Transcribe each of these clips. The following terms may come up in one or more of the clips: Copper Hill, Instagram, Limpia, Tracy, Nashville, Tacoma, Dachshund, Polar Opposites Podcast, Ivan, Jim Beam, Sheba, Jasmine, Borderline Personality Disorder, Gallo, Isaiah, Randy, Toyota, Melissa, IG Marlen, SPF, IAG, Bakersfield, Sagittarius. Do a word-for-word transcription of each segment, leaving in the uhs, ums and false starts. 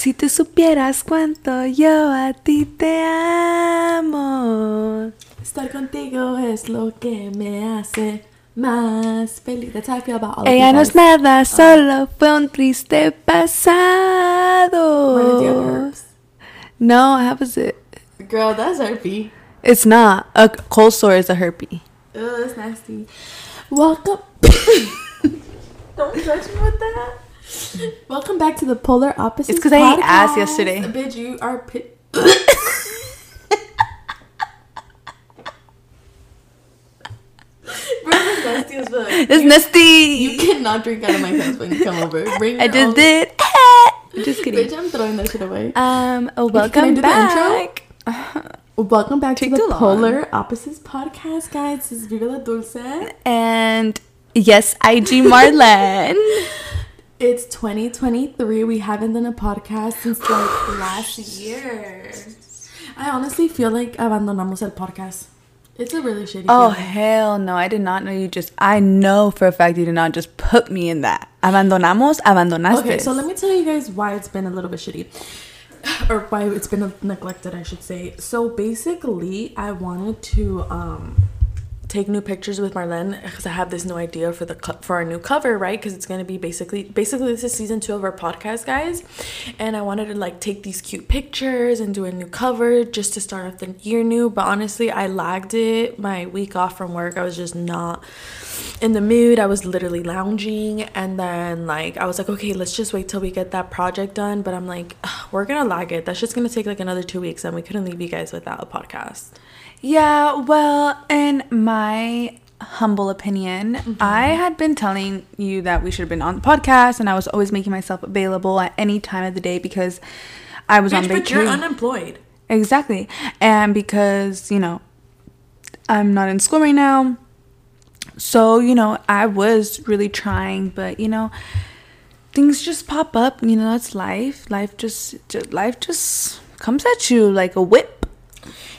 Si tú supieras cuánto yo a ti te amo. Estar contigo es lo que me hace más feliz. That's how I feel about all of Ella no es nada, solo fue un triste pasado. What are the other herbs? No, how was it? Girl, that's herpy. It's not. A cold sore is a herpy. Oh, that's nasty. Welcome. Don't judge me with that. Welcome back to the Polar Opposites Podcast. It's because I ate ass yesterday. Bitch, you are pit. Nasty as well. It's you, nasty. You cannot drink out of my cups when you come over. Bring I just own. Did. Just kidding. Bitch, I'm throwing that shit away. Um, oh, welcome back. The intro? Welcome back Take to the Polar Opposites Podcast, guys. This is Vigela Dulce. And yes, I G Marlen. It's twenty twenty-three. We haven't done a podcast since like last year. I honestly feel like abandonamos el podcast. It's a really shitty Oh, feeling. Hell no. I did not know you just... I know for a fact you did not just put me in that. Abandonamos, abandonaste. Okay, so let me tell you guys why it's been a little bit shitty. Or why it's been neglected, I should say. So basically, I wanted to um, take new pictures with Marlen because I have this new idea for the co- for our new cover, right? Because it's going to be basically... Basically, this is season two of our podcast, guys. And I wanted to like take these cute pictures and do a new cover just to start off the year new. But honestly, I lagged it. My week off from work, I was just not... in the mood. I was literally lounging, and then like I was like, okay, let's just wait till we get that project done. But I'm like, we're gonna lag it. That's just gonna take like another two weeks, and we couldn't leave you guys without a podcast. Yeah, well, in my humble opinion, mm-hmm. I had been telling you that we should have been on the podcast, and I was always making myself available at any time of the day because I was Bitch, on vacation. But you're unemployed. Exactly. And because, you know, I'm not in school right now. So, you know, I was really trying, but, you know, things just pop up. You know, that's life. Life just, just life just comes at you like a whip.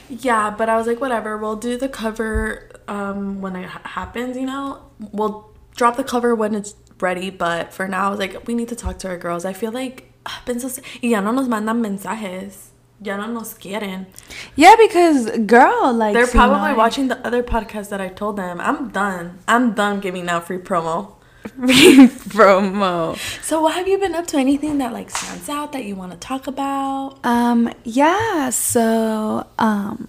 Yeah, but I was like, whatever. We'll do the cover um, when it ha- happens, you know. We'll drop the cover when it's ready. But for now, I was like, we need to talk to our girls. I feel like, y ya no nos mandan mensajes. Ya no nos quieren. Yeah, because, girl, like... They're probably I... watching the other podcast that I told them. I'm done. I'm done giving out free promo. Free promo. So, what have you been up to? Anything that, like, stands out that you want to talk about? Um, yeah, so, um...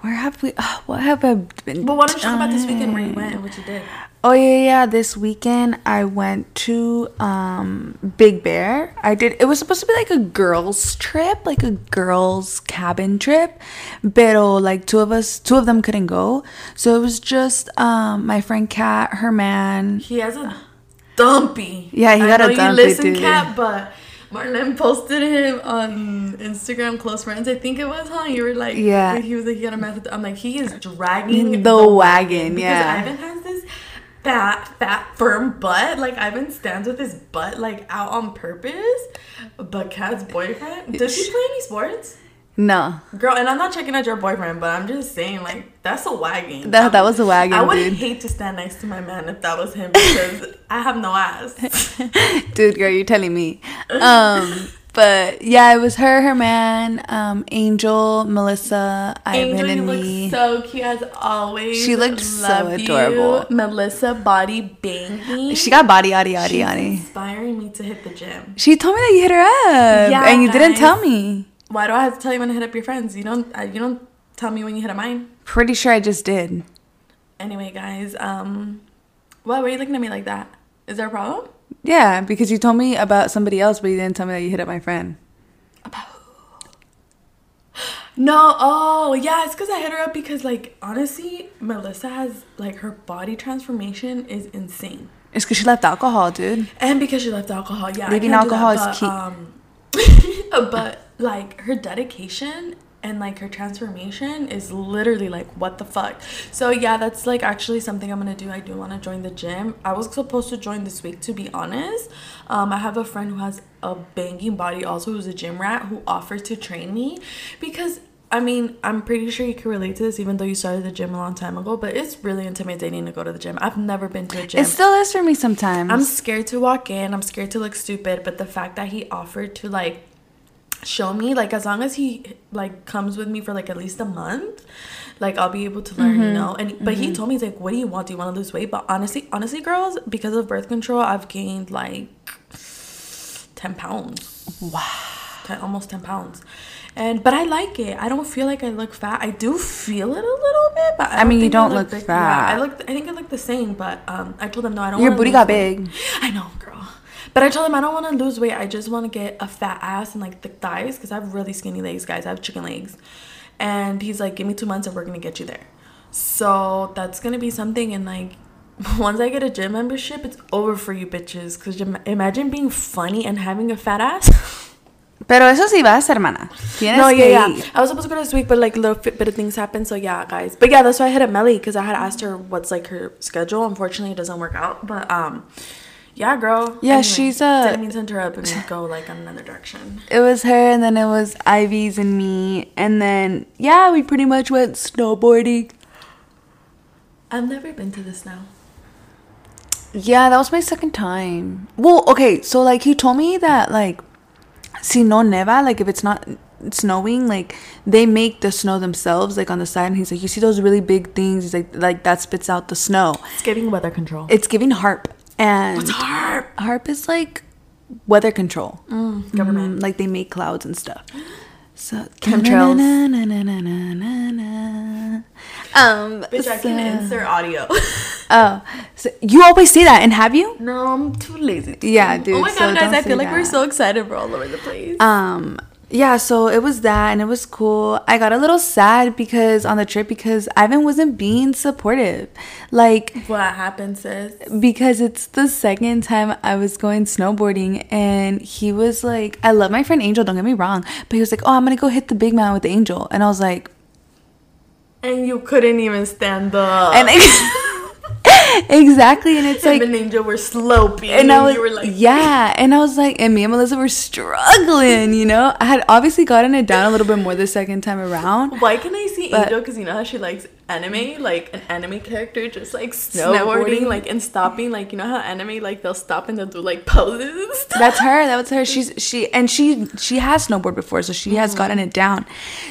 Where have we... Oh, what have I been... But why don't you talk about this weekend where you went and what you did? Oh, yeah, yeah. This weekend, I went to um, Big Bear. I did... It was supposed to be like a girls' trip. Like a girls' cabin trip. Pero, like, two of us... Two of them couldn't go. So, it was just um, my friend Kat, her man. He has a dumpy. Yeah, he got a dumpy, dude. I know you listen, Kat, but... Marlen posted him on Instagram, close friends, I think it was, huh? You were like, yeah. He was like, he got a message. I'm like, he is dragging the, the wagon, because yeah. Because Ivan has this fat, fat, firm butt. Like, Ivan stands with his butt, like, out on purpose. But Kat's boyfriend, does she play any sports? No. Girl, and I'm not checking out your boyfriend, but I'm just saying, like, that's a wagon. That, that was a wagon, I would dude. hate to stand next to my man if that was him because I have no ass. Dude, girl, you're telling me. Um, but, yeah, it was her, her man, um, Angel, Melissa, Ivan, and me. Angel, you look so cute as always. She looked Love so adorable. You. Melissa, body banging. She got body, yaddy, yaddy, yaddy. She's inspiring me to hit the gym. She told me that you hit her up, yeah, and you guys. Didn't tell me. Why do I have to tell you when I hit up your friends? You don't you don't tell me when you hit up mine. Pretty sure I just did. Anyway, guys, um, why were you looking at me like that? Is there a problem? Yeah, because you told me about somebody else, but you didn't tell me that you hit up my friend. About who? No, oh, yeah, it's because I hit her up because, like, honestly, Melissa has, like, her body transformation is insane. It's because she left alcohol, dude. And because she left alcohol, yeah. Leaving alcohol that, is but, key. Um, but... Like, her dedication and, like, her transformation is literally, like, what the fuck. So, yeah, that's, like, actually something I'm going to do. I do want to join the gym. I was supposed to join this week, to be honest. Um, I have a friend who has a banging body also who's a gym rat who offered to train me because... I mean, I'm pretty sure you can relate to this, even though you started the gym a long time ago, but it's really intimidating to go to the gym. I've never been to a gym. It still is for me sometimes. I'm scared to walk in. I'm scared to look stupid. But the fact that he offered to, like, show me, like, as long as he, like, comes with me for, like, at least a month, like, I'll be able to learn, mm-hmm. you know. And But mm-hmm. he told me, he's like, what do you want? Do you want to lose weight? But honestly, honestly, girls, because of birth control, I've gained, like, ten pounds. Wow. ten, almost ten pounds. And but I like it. I don't feel like I look fat. I do feel it a little bit, but I, I mean, you don't look, look fat. Yeah, I look. I think I look the same, but um, I told him no. I don't. Your booty got big. I know, girl. But I told him I don't want to lose weight. I just want to get a fat ass and like thick thighs because I have really skinny legs, guys. I have chicken legs. And he's like, give me two months and we're gonna get you there. So that's gonna be something. And like, once I get a gym membership, it's over for you bitches. Cause imagine being funny and having a fat ass. Pero eso sí vas, hermana. Tienes no, yeah, yeah. Ir. I was supposed to go this week, but like little bit of things happened, so yeah, guys. But yeah, that's why I hit up Melly because I had asked her what's like her schedule. Unfortunately, it doesn't work out, but um, yeah, girl. Yeah, anyway, she's a. Didn't mean to interrupt and go like in another direction. It was her, and then it was Ivy's and me, and then yeah, we pretty much went snowboarding. I've never been to the snow. Yeah, that was my second time. Well, okay, so like he told me that like. Si no neva, like if it's not snowing, like they make the snow themselves, like on the side. And he's like, you see those really big things? He's like, like that spits out the snow. It's giving weather control. It's giving HARP. And what's HARP? HARP is like weather control. Mm, government. Mm, like they make clouds and stuff. So chemtrails. Um, bitch, so, I can insert audio. Oh, so you always say that, and have you? No, I'm too lazy. To yeah, dude. Oh my god, so guys! I feel like that. We're so excited. We're all over the place. Um, yeah. So it was that, and it was cool. I got a little sad because on the trip because Ivan wasn't being supportive. Like what happened, sis? Because it's the second time I was going snowboarding, and he was like, "I love my friend Angel. Don't get me wrong," but he was like, "Oh, I'm gonna go hit the big mountain with Angel," and I was like. And you couldn't even stand up. And ex- exactly, and it's him like and Angel were sloping, and, I was, and you were like, yeah. And I was like, and me and Melissa were struggling. You know, I had obviously gotten it down a little bit more the second time around. Why can I see but, Angel? Because you know how she likes anime, like an anime character, just like snowboarding, snowboarding, like and stopping, like you know how anime, like they'll stop and they'll do like poses. And stuff? That's her. That was her. She's she and she she has snowboarded before, so she mm-hmm. has gotten it down.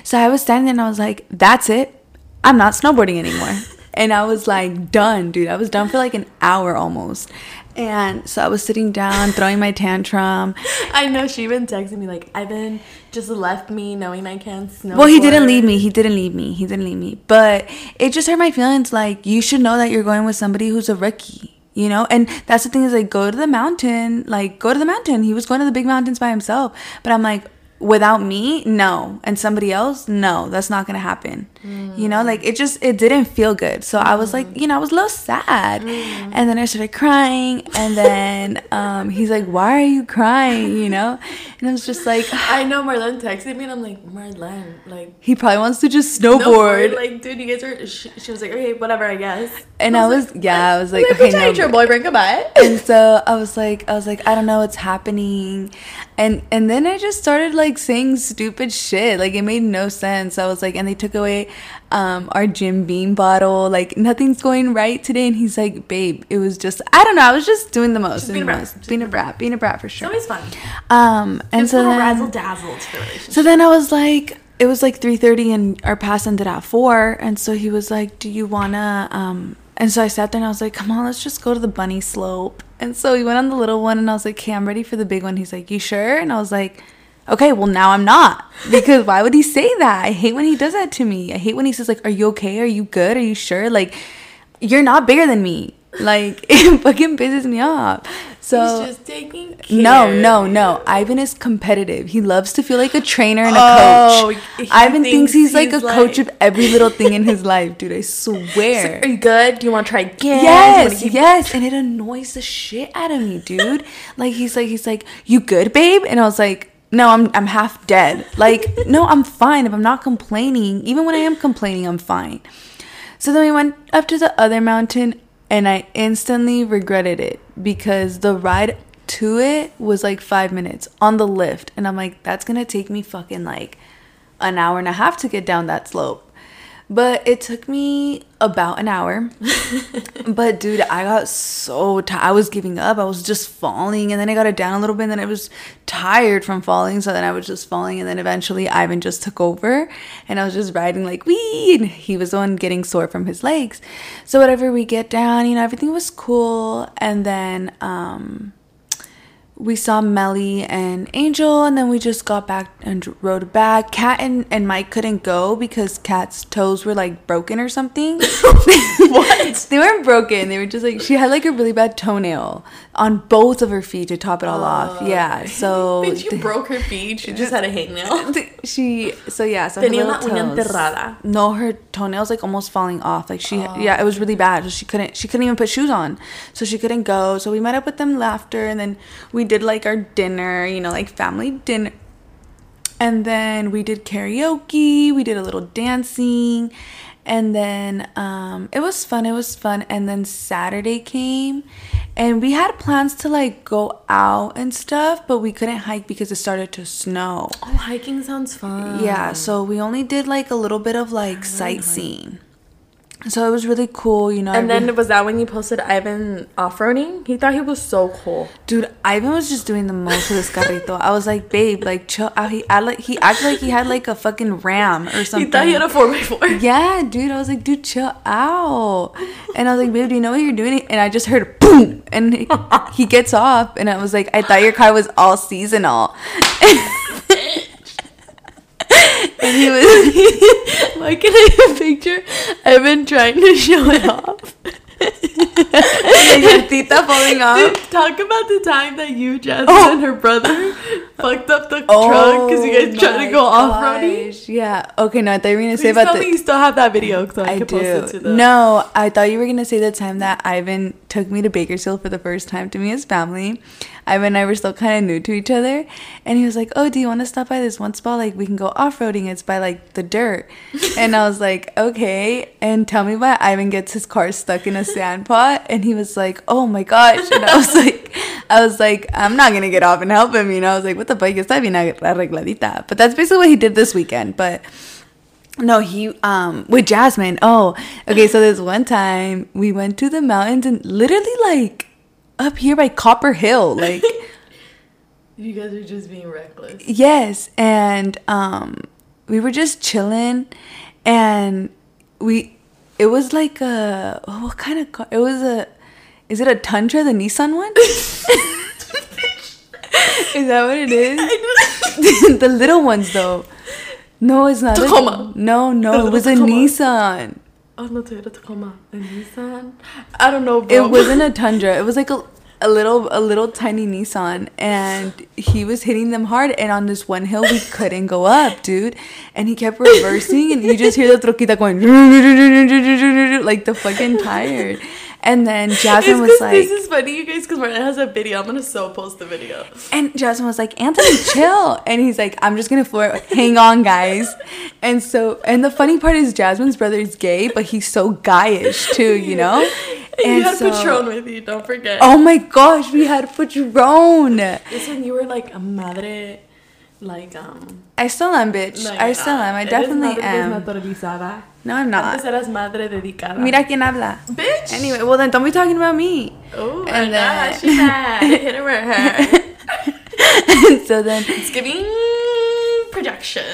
So I was standing there, and I was like, that's it. I'm not snowboarding anymore. And I was like, done, dude. I was done for like an hour almost. And so I was sitting down, throwing my tantrum. I know. She even texted me like, Ivan just left me knowing I can't snowboard. Well, he didn't leave me. He didn't leave me. He didn't leave me. But it just hurt my feelings. Like, you should know that you're going with somebody who's a rookie. You know, and that's the thing is like, go to the mountain. Like, go to the mountain. He was going to the big mountains by himself. But I'm like... without me, no. And somebody else, no. That's not going to happen. Mm. You know, like, it just, it didn't feel good. So mm. I was like, you know, I was a little sad. Mm. And then I started crying. And then um, he's like, why are you crying, you know? And I was just like. I know, Marlen texted me, and I'm like, Marlen, like. He probably wants to just snowboard. snowboard. Like, dude, you guys are, she, she was like, okay, whatever, I guess. And I was, I was like, yeah, I was like, like okay, no. Your boyfriend, goodbye. And so I was like, I was like, I don't know what's happening. And, and then I just started, like, saying stupid shit. Like, it made no sense. I was like, and they took away um our Jim Beam bottle. Like, nothing's going right today. And he's like, babe, it was just, I don't know. I was just doing the most. Doing being, the a most. being a brat. Being a brat for sure. It's always fun. Um, and it's so a little razzle dazzle to the relationship. So then I was like, it was like three thirty and our pass ended at four. And so he was like, do you want to, um, and so I sat there and I was like, come on, let's just go to the bunny slope. And so we went on the little one and I was like, okay, I'm ready for the big one. He's like, you sure? And I was like, okay, well, now I'm not. Because why would he say that? I hate when he does that to me. I hate when he says, like, are you okay? Are you good? Are you sure? Like, you're not bigger than me. Like, it fucking pisses me off. So, he's just taking care. No, no, no. Ivan is competitive. He loves to feel like a trainer and a oh, coach. Ivan thinks, thinks he's, he's like a like... coach of every little thing in his life, dude. I swear. So, are you good? Do you want to try again? Yes, keep... yes. And it annoys the shit out of me, dude. Like, he's like, he's like, you good, babe? And I was like, no, I'm I'm half dead. Like, no, I'm fine. If I'm not complaining, even when I am complaining, I'm fine. So then we went up to the other mountain, and I instantly regretted it because the ride to it was like five minutes on the lift. And I'm like, that's going to take me fucking like an hour and a half to get down that slope. But it took me about an hour. But, dude, I got so tired. I was giving up. I was just falling. And then I got it down a little bit. And then I was tired from falling. So then I was just falling. And then eventually Ivan just took over. And I was just riding like, wee. And he was the one getting sore from his legs. So whatever, we get down. You know, everything was cool. And then um, we saw Melly and Angel, and then we just got back and rode back. Kat and, and Mike couldn't go because Kat's toes were, like, broken or something. What? They weren't broken. They were just, like, she had, like, a really bad toenail on both of her feet to top it all uh, off. Yeah, so... Bitch, you the, broke her feet. She just had a hangnail. She... So, yeah, so Tenía her una toes. Enterrada. No, her toenail's, like, almost falling off. Like, she... Oh. Yeah, it was really bad. She couldn't... She couldn't even put shoes on. So, she couldn't go. So, we met up with them after, and then we did like our dinner, you know, like family dinner, and then we did karaoke, we did a little dancing, and then um it was fun it was fun and then Saturday came, and we had plans to like go out and stuff, but we couldn't hike because it started to snow. Oh, hiking sounds fun. Yeah, so we only did like a little bit of like sightseeing. So it was really cool, you know. And then re- was that when you posted Ivan off-roading? He thought he was so cool. Dude, Ivan was just doing the most with his carrito. I was like, babe, like, chill out. He, I, like, he acted like he had, like, a fucking ram or something. He thought he had a four by four. Yeah, dude. I was like, dude, chill out. And I was like, babe, do you know what you're doing? And I just heard, boom. And he, he gets off. And I was like, I thought your car was all seasonal. And he was he, why can I picture Evan trying to show it off? And then Tita falling off. Dude, talk about the time that you, Jasmine, oh. and her brother fucked up the oh, truck because you guys tried to go off-roading. Yeah. Okay, no, I thought you were going to say about that. Please tell me you still have that video because I, I can do. Post it to them. No, I thought you were going to say the time that Ivan took me to Bakersfield for the first time to meet his family. Ivan and I were still kind of new to each other. And he was like, oh, do you want to stop by this one spot? Like, we can go off-roading. It's by, like, the dirt. And I was like, okay. And tell me why Ivan gets his car stuck in a sand pot. And he was like, oh, my gosh. And I was like, I was like, I'm not going to get off and help him. You know, I was like, what the fuck? Está bien arregladita. But that's basically what he did this weekend. But... No, he, um, with Jasmine. Oh, okay. So this one time we went to the mountains and literally like up here by Copper Hill, like. You guys are just being reckless. Yes. And, um, we were just chilling and we, it was like a, oh, what kind of car? It was a, is it a Tundra, the Nissan one? Is that what it is? The little ones though. No, it's not. Tacoma. A, no, no, it was a Tacoma. Nissan. Oh, no, Toyota Tacoma. A Nissan? I don't know, bro. It wasn't a Tundra. It was like a, a little a little tiny Nissan. And he was hitting them hard. And on this one hill, we couldn't go up, dude. And he kept reversing. And you just hear the troquita going, like the fucking tire. And then Jasmine was like... This is funny, you guys, because Marlon has a video. I'm going to so post the video. And Jasmine was like, Anthony, chill. And he's like, I'm just going to floor it. Like, hang on, guys. And so... And the funny part is Jasmine's brother is gay, but he's so guyish, too, you know? And you had so, Patron with you, don't forget. Oh, my gosh, we had Patron. It's when you were like a madre... Like, um... I still am, bitch. No, I still not. am. I definitely am. No, I'm not. Mira quien habla. Bitch! Anyway, well then, don't be talking about me. Oh, my then... God, she's bad. Hit her with her. So then... It's giving projection.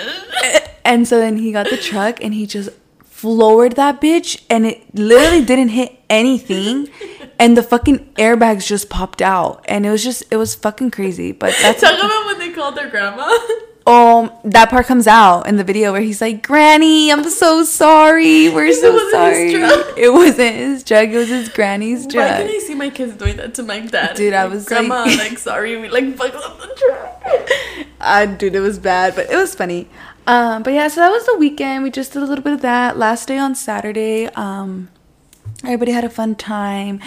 And so then he got the truck, and he just floored that bitch, and it literally didn't hit anything. And the fucking airbags just popped out. And it was just, it was fucking crazy. But that's... Talk about when they called their grandma. Oh, that part comes out in the video where he's like, Granny, I'm so sorry. We're so sorry. It wasn't his drug. It was his granny's drug. Why can I see my kids doing that to my dad? Dude, like, I was grandma, like... Grandma, like, sorry. We, like, fucked up the truck. Ah, dude, it was bad. But it was funny. Um, but, yeah, so that was the weekend. We just did a little bit of that. Last day on Saturday, um... everybody had a fun time.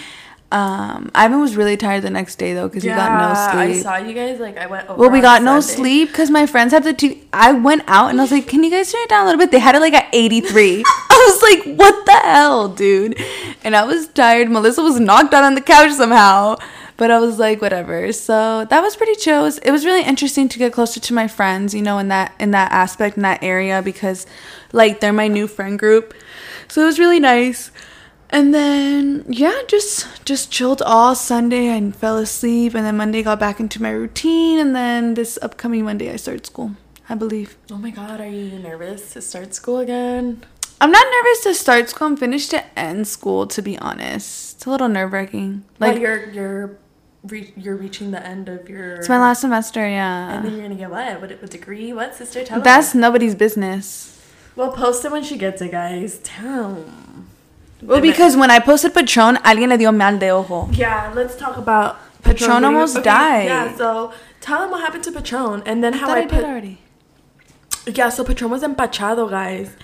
Um, Ivan was really tired the next day, though, because yeah, he got no sleep. I saw you guys. Like, I went over Well, we got no Sunday. sleep because my friends had the T V. I went out, and I was like, can you guys turn it down a little bit? They had it, like, at eighty-three. I was like, what the hell, dude? And I was tired. Melissa was knocked out on the couch somehow. But I was like, whatever. So that was pretty chill. It was, it was really interesting to get closer to my friends, you know, in that in that aspect, in that area, because like they're my new friend group. So it was really nice. And then, yeah, just just chilled all Sunday and fell asleep. And then Monday got back into my routine. And then this upcoming Monday, I start school, I believe. Oh, my God. Are you nervous to start school again? I'm not nervous to start school. I'm finished to end school, to be honest. It's a little nerve-wracking. Like, but you're, you're, re- you're reaching the end of your... It's my last semester, yeah. And then you're going to get what? What, what degree? What, sister? Tell That's me. Nobody's business. Well, post it when she gets it, guys. Tell them. Well, because when I posted Patron, alguien le dio mal de ojo. Yeah, let's talk about Patron. Patron almost okay. died. Yeah, so tell them what happened to Patron, and then I how I put. Already. Yeah, so Patron was empachado, guys,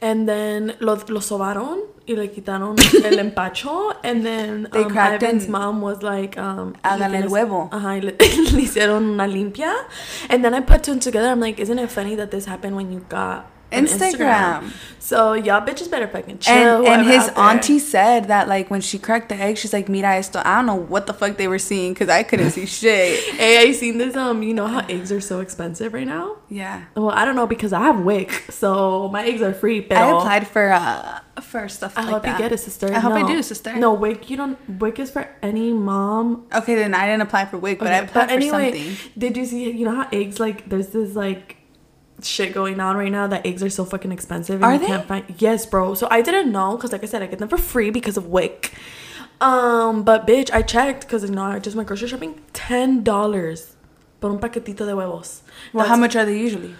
and then lo, lo sobaron y le quitaron el empacho, and then they um, cracked Ivan's in. Mom was like, um, "Hagan el huevo." Uh huh. Le, le hicieron una limpia, and then I put two together. I'm like, isn't it funny that this happened when you got Instagram. Instagram. So y'all bitches better fucking chill. And, and his auntie said that like when she cracked the egg, she's like, "Mira esto." I don't know what the fuck they were seeing because I couldn't see shit. Hey, I seen this. Um, you know how eggs are so expensive right now? Yeah. Well, I don't know because I have W I C, so my eggs are free. Pero I applied for uh for stuff. I like hope that. You get it, sister. I no. hope I do, sister. No, W I C. You don't. W I C is for any mom. Okay, then I didn't apply for W I C, but okay, I applied but anyway, for something. Did you see? You know how eggs like there's this like. Shit going on right now that eggs are so fucking expensive and are you they? Can't find yes bro so I didn't know because like I said I get them for free because of W I C um but bitch I checked because you know I just went grocery shopping ten dollars por un paquetito de huevos. Well, that's, how much are they usually,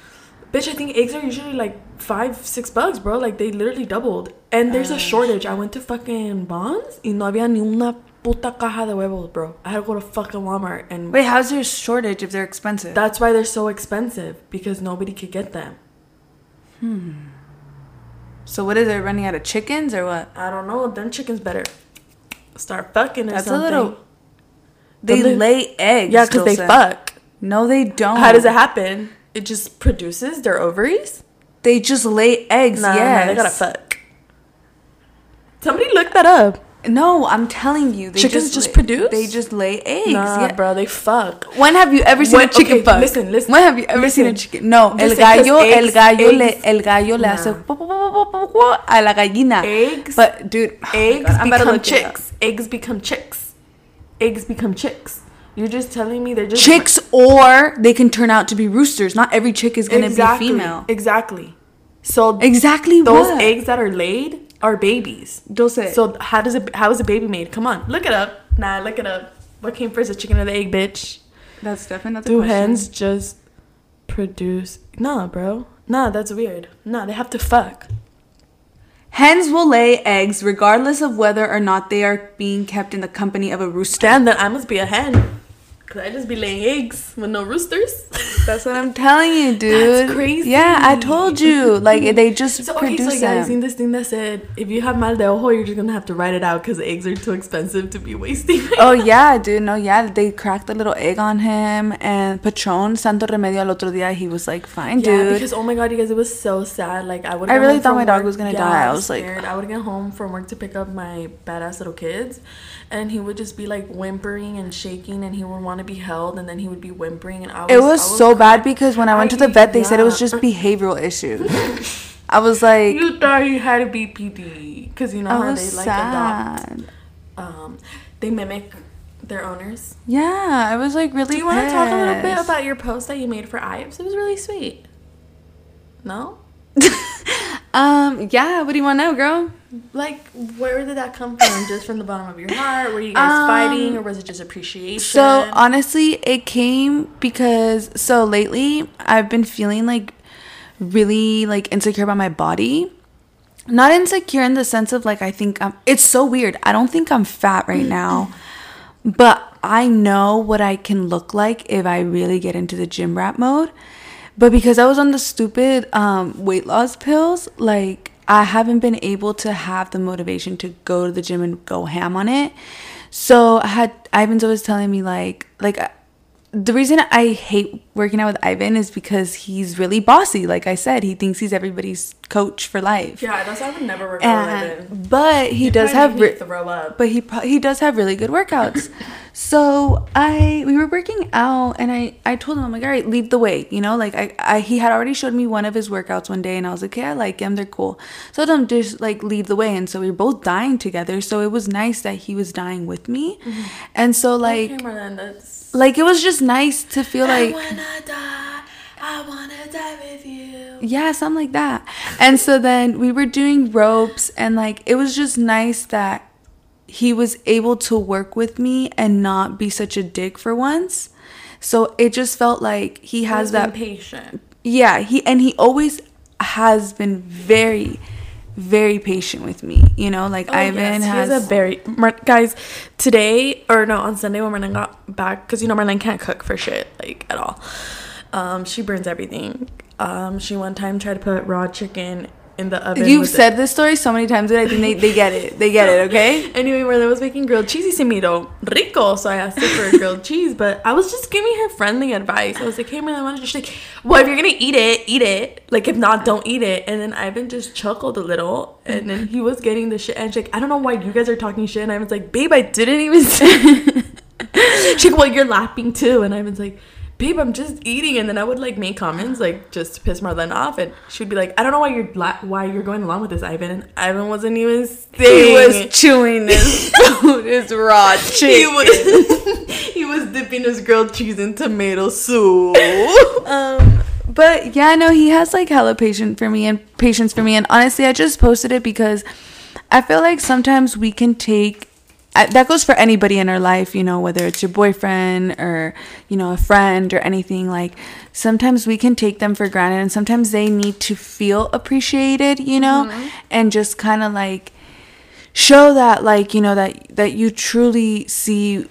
bitch? I think eggs are usually like five six bucks, bro. Like they literally doubled and there's uh, a shortage. I went to fucking Bonds y no había ni una puta caja de huevos, bro. I had to go to fucking Walmart and... Wait, how's there a shortage if they're expensive? That's why they're so expensive. Because nobody could get them. Hmm. So what is it? Running out of chickens or what? I don't know. Them chickens better start fucking or That's something. That's a little... They Something. Lay eggs. Yeah, because they fuck. No, they don't. How does it happen? It just produces their ovaries? They just lay eggs, nah, yes. Nah, they gotta fuck. Somebody look that up. No, I'm telling you. They Chickens just, just lay, produce? They just lay eggs. Nah, yeah. bro, they fuck. When have you ever seen when, a chicken okay, fuck? Listen, listen. When have you ever listen. seen a chicken? No, el gallo, eggs, el gallo, el gallo, el gallo nah. le hace a la gallina. Eggs? But, dude. Eggs oh become chicks. Eggs become chicks. Eggs become chicks. You're just telling me they're just... Chicks or they can turn out to be roosters. Not every chick is going to exactly, be female. Exactly. So exactly those what? eggs that are laid... Are babies. Dulce. So how does it? How is a baby made? Come on, look it up. Nah, look it up. What came first, the chicken or the egg, bitch? That's definitely not the question. Do hens just produce? Nah, bro. Nah, that's weird. Nah, they have to fuck. Hens will lay eggs regardless of whether or not they are being kept in the company of a rooster. Damn, then I must be a hen. Cause I just be laying eggs with no roosters. That's what I'm telling you, dude. That's crazy. Yeah, I told you. Like they just so, okay, produce so them. I've seen this thing that said if you have mal de ojo, you're just gonna have to write it out because eggs are too expensive to be wasting. Right oh now. Yeah, dude. No, yeah, they cracked the little egg on him and Patron Santo Remedio al otro día. He was like, fine, yeah, dude. Because oh my god, you guys, it was so sad. Like I would. I really thought my work. dog was gonna yeah, die. I was scared. like, I would get home from work to pick up my badass little kids, and he would just be like whimpering and shaking, and he would want. to be held and then he would be whimpering and I was, it was, I was so crying. Bad because when I went I, to the vet they yeah. said it was just behavioral issues. I was like, you thought you had a B P D because you know how they like adopt um they mimic their owners. Yeah, I was like really do you want to talk a little bit about your post that you made for Ives? It was really sweet. No. Um yeah, what do you want to know, girl? Like, where did that come from? Just from the bottom of your heart? Were you guys um, fighting or was it just appreciation? So honestly it came because so lately I've been feeling like really like insecure about my body. Not insecure in the sense of like I think I'm it's so weird. I don't think I'm fat right now. But I know what I can look like if I really get into the gym rat mode. But because I was on the stupid um, weight loss pills, like I haven't been able to have the motivation to go to the gym and go ham on it. So I had Ivan's always telling me like, like the reason I hate working out with Ivan is because he's really bossy. Like I said, he thinks he's everybody's coach for life. Yeah, that's why I would never work out with Ivan. But he, he does have re- throw up. But he pro- he does have really good workouts. So I we were working out, and I, I told him, I'm like, all right, lead the way. You know, like I, I he had already showed me one of his workouts one day, and I was like, okay, I like him, they're cool. So I told him just like lead the way, and so we were both dying together. So it was nice that he was dying with me, mm-hmm. and so like. Okay, Marlen, that's- Like, it was just nice to feel like... I wanna die. I wanna die with you. Yeah, something like that. And so then we were doing ropes, and, like, it was just nice that he was able to work with me and not be such a dick for once. So it just felt like he has that... patient. Yeah, he and he always has been very... very patient with me, you know, like oh, Ivan yes. has he's a very Mar- guys today or no on Sunday when Marlen got back, because you know Marlen can't cook for shit like at all. Um she burns everything. Um she one time tried to put raw chicken in the oven. You've said it. This story so many times that I think they, they get it they get no. it okay anyway Marlen was making grilled cheesy se miro rico, so I asked her for grilled cheese, but I was just giving her friendly advice. I was like, hey Marlen, why don't you, she's like, well if you're gonna eat it eat it like if not don't eat it. And then Ivan just chuckled a little, and then he was getting the shit, and she's like, I don't know why you guys are talking shit. And Ivan's like, babe, I didn't even say she's like, well you're laughing too. And Ivan's like, babe, I'm just eating. And then I would like make comments like just to piss Marlen off, and she'd be like, I don't know why you're la- why you're going along with this, Ivan. And Ivan wasn't even saying. He was chewing his food, his raw chicken. He was, he was dipping his grilled cheese in tomato soup. um, but yeah, no, he has like hella patience for me and patience for me. And honestly, I just posted it because I feel like sometimes we can take. I, that goes for anybody in our life, you know, whether it's your boyfriend or, you know, a friend or anything. Like, sometimes we can take them for granted, and sometimes they need to feel appreciated, you know, mm-hmm. and just kind of like show that, like, you know, that that you truly see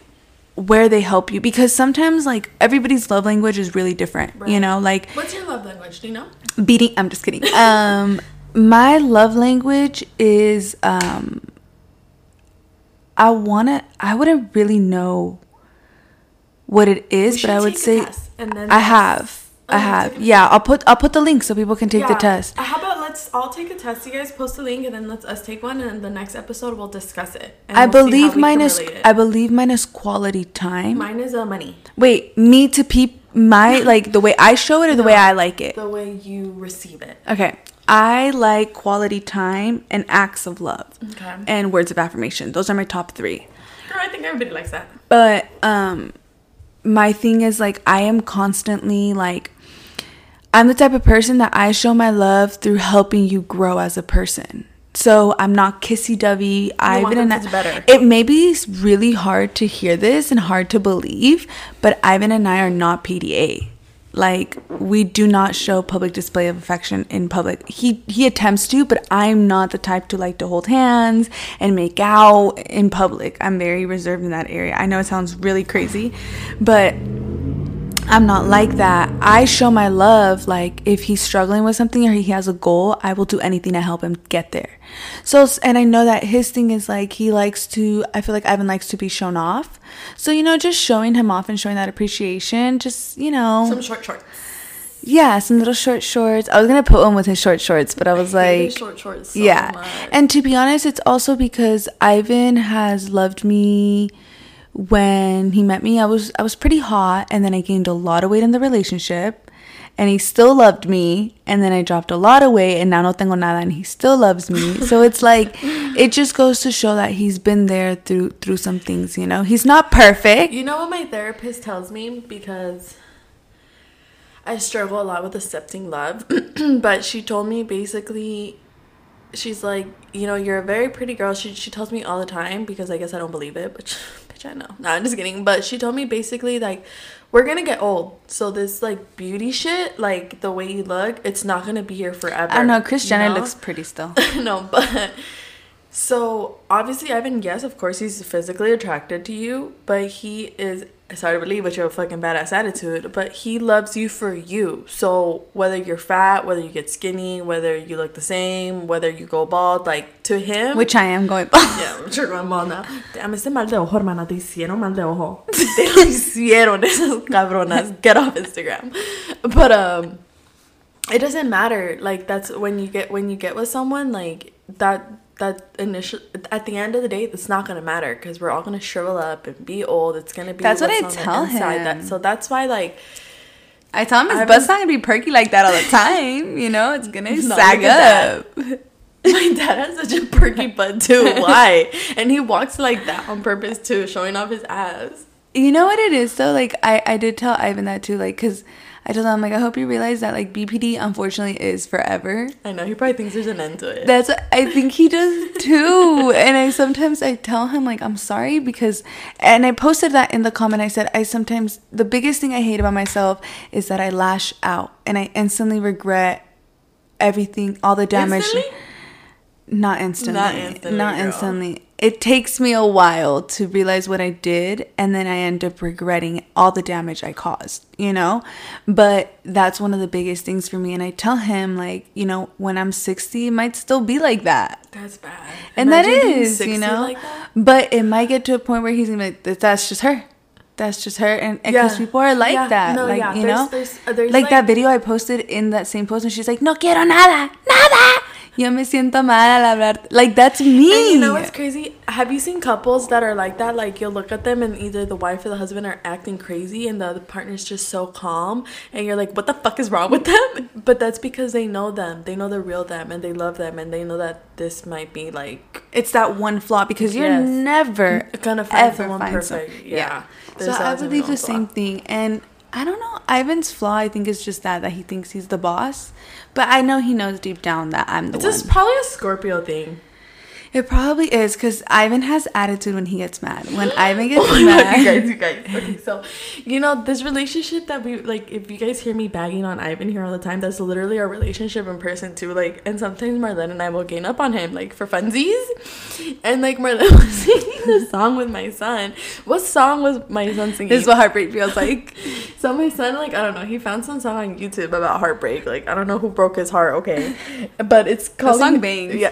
where they help you, because sometimes like everybody's love language is really different, right. you know, like what's your love language? Do you know? Beating. I'm just kidding. um, my love language is um. I want to, I wouldn't really know what it is, but I would say and then I have, oh, I have. Yeah, I'll put, I'll put the link so people can take yeah. the test. How about let's all take a test. You guys post the link, and then let's us take one, and then the next episode we'll discuss it. And I we'll believe mine is, I believe mine is quality time. Mine is uh, money. Wait, me to peep my, like the way I show it or the no, way I like it? The way you receive it. Okay. I like quality time and acts of love okay. and words of affirmation. Those are my top three. Girl, I think everybody likes that. But um, my thing is, like, I am constantly, like, I'm the type of person that I show my love through helping you grow as a person. So I'm not kissy-dovey. I Ivan and I, it may be really hard to hear this and hard to believe, but Ivan and I are not P D A. Like, we do not show public display of affection in public. He he attempts to, but I'm not the type to like to hold hands and make out in public. I'm very reserved in that area. I know it sounds really crazy, but I'm not like that. I show my love, like, if he's struggling with something or he has a goal, I will do anything to help him get there. So, and I know that his thing is, like, he likes to, I feel like Ivan likes to be shown off. So, you know, just showing him off and showing that appreciation, just, you know. Some short shorts. Yeah, some little short shorts. I was going to put one with his short shorts, but I was I like. Short shorts so yeah. Much. And to be honest, it's also because Ivan has loved me. When he met me, I was I was pretty hot, and then I gained a lot of weight in the relationship, and he still loved me, and then I dropped a lot of weight, and now no tengo nada, and he still loves me. So it's like, it just goes to show that he's been there through through some things, you know? He's not perfect. You know what my therapist tells me? Because I struggle a lot with accepting love, but she told me basically... She's like, you know, you're a very pretty girl. She she tells me all the time because I guess I don't believe it, but she, bitch, I know. No, I'm just kidding. But she told me basically, like, we're going to get old. So this, like, beauty shit, like, the way you look, it's not going to be here forever. I don't know. Kris Jenner you know? looks pretty still. No, but... So, obviously, Ivan, yes, of course, he's physically attracted to you, but he is it's hard to believe with your fucking badass attitude, but he loves you for you. So whether you're fat, whether you get skinny, whether you look the same, whether you go bald, like, to him. Which I am going bald. Yeah, I'm sure going bald now. Damn, ese mal de ojo, hermana, te hicieron mal de ojo. Te lo hicieron, esas cabronas. Get off Instagram. But um, it doesn't matter. Like, that's when you get when you get with someone, like, that... that initial at the end of the day, it's not gonna matter because we're all gonna shrivel up and be old. It's gonna be that's what I tell him. That, so that's why, like, I tell him his butt's not gonna be perky like that all the time. You know, it's gonna sag up. My dad has such a perky butt too. Why? And he walks like that on purpose too, showing off his ass. You know what it is though. Like I, I did tell Ivan that too. Like because. I told him, like, I hope you realize that, like, B P D, unfortunately, is forever. I know. He probably thinks there's an end to it. That's what I think he does, too. And I sometimes I tell him, like, I'm sorry because... And I posted that in the comment. I said, I sometimes... The biggest thing I hate about myself is that I lash out. And I instantly regret everything, all the damage. Instantly? Not instantly. Not instantly. Not instantly. Girl. It takes me a while to realize what I did, and then I end up regretting all the damage I caused, you know? But that's one of the biggest things for me. And I tell him, like, you know, when I'm sixty, it might still be like that. That's bad. And imagine that is, you know? Like that. But it might get to a point where he's gonna be like, that's just her. That's just her. And because yeah. people are like yeah. that. No, like, yeah. you there's, know? There's, there's like, like that video I posted in that same post, and she's like, no quiero nada, nada. Yo me siento mal al hablar. Like, that's me. And you know what's crazy? Have you seen couples that are like that? Like, you'll look at them and either the wife or the husband are acting crazy and the other partner's just so calm. And you're like, what the fuck is wrong with them? But that's because they know them. They know the real them and they love them. And they know that this might be like... It's that one flaw because you're yes. never gonna find someone find perfect. Some. Yeah. yeah. So I believe the same thing. And... I don't know. Ivan's flaw, I think, is just that, that he thinks he's the boss. But I know he knows deep down that I'm the one. This is probably a Scorpio thing. It probably is because Ivan has attitude when he gets mad. When Ivan gets oh mad. God, you guys, you guys. Okay, so, you know, this relationship that we, like, if you guys hear me bagging on Ivan here all the time, that's literally our relationship in person, too. Like, and sometimes Marlen and I will gain up on him, like, for funsies. And, like, Marlen was singing the song with my son. What song was my son singing? This is what heartbreak feels like. So my son, like, I don't know, he found some song on YouTube about heartbreak. Like, I don't know who broke his heart, okay. But it's called... The song bangs. Yeah.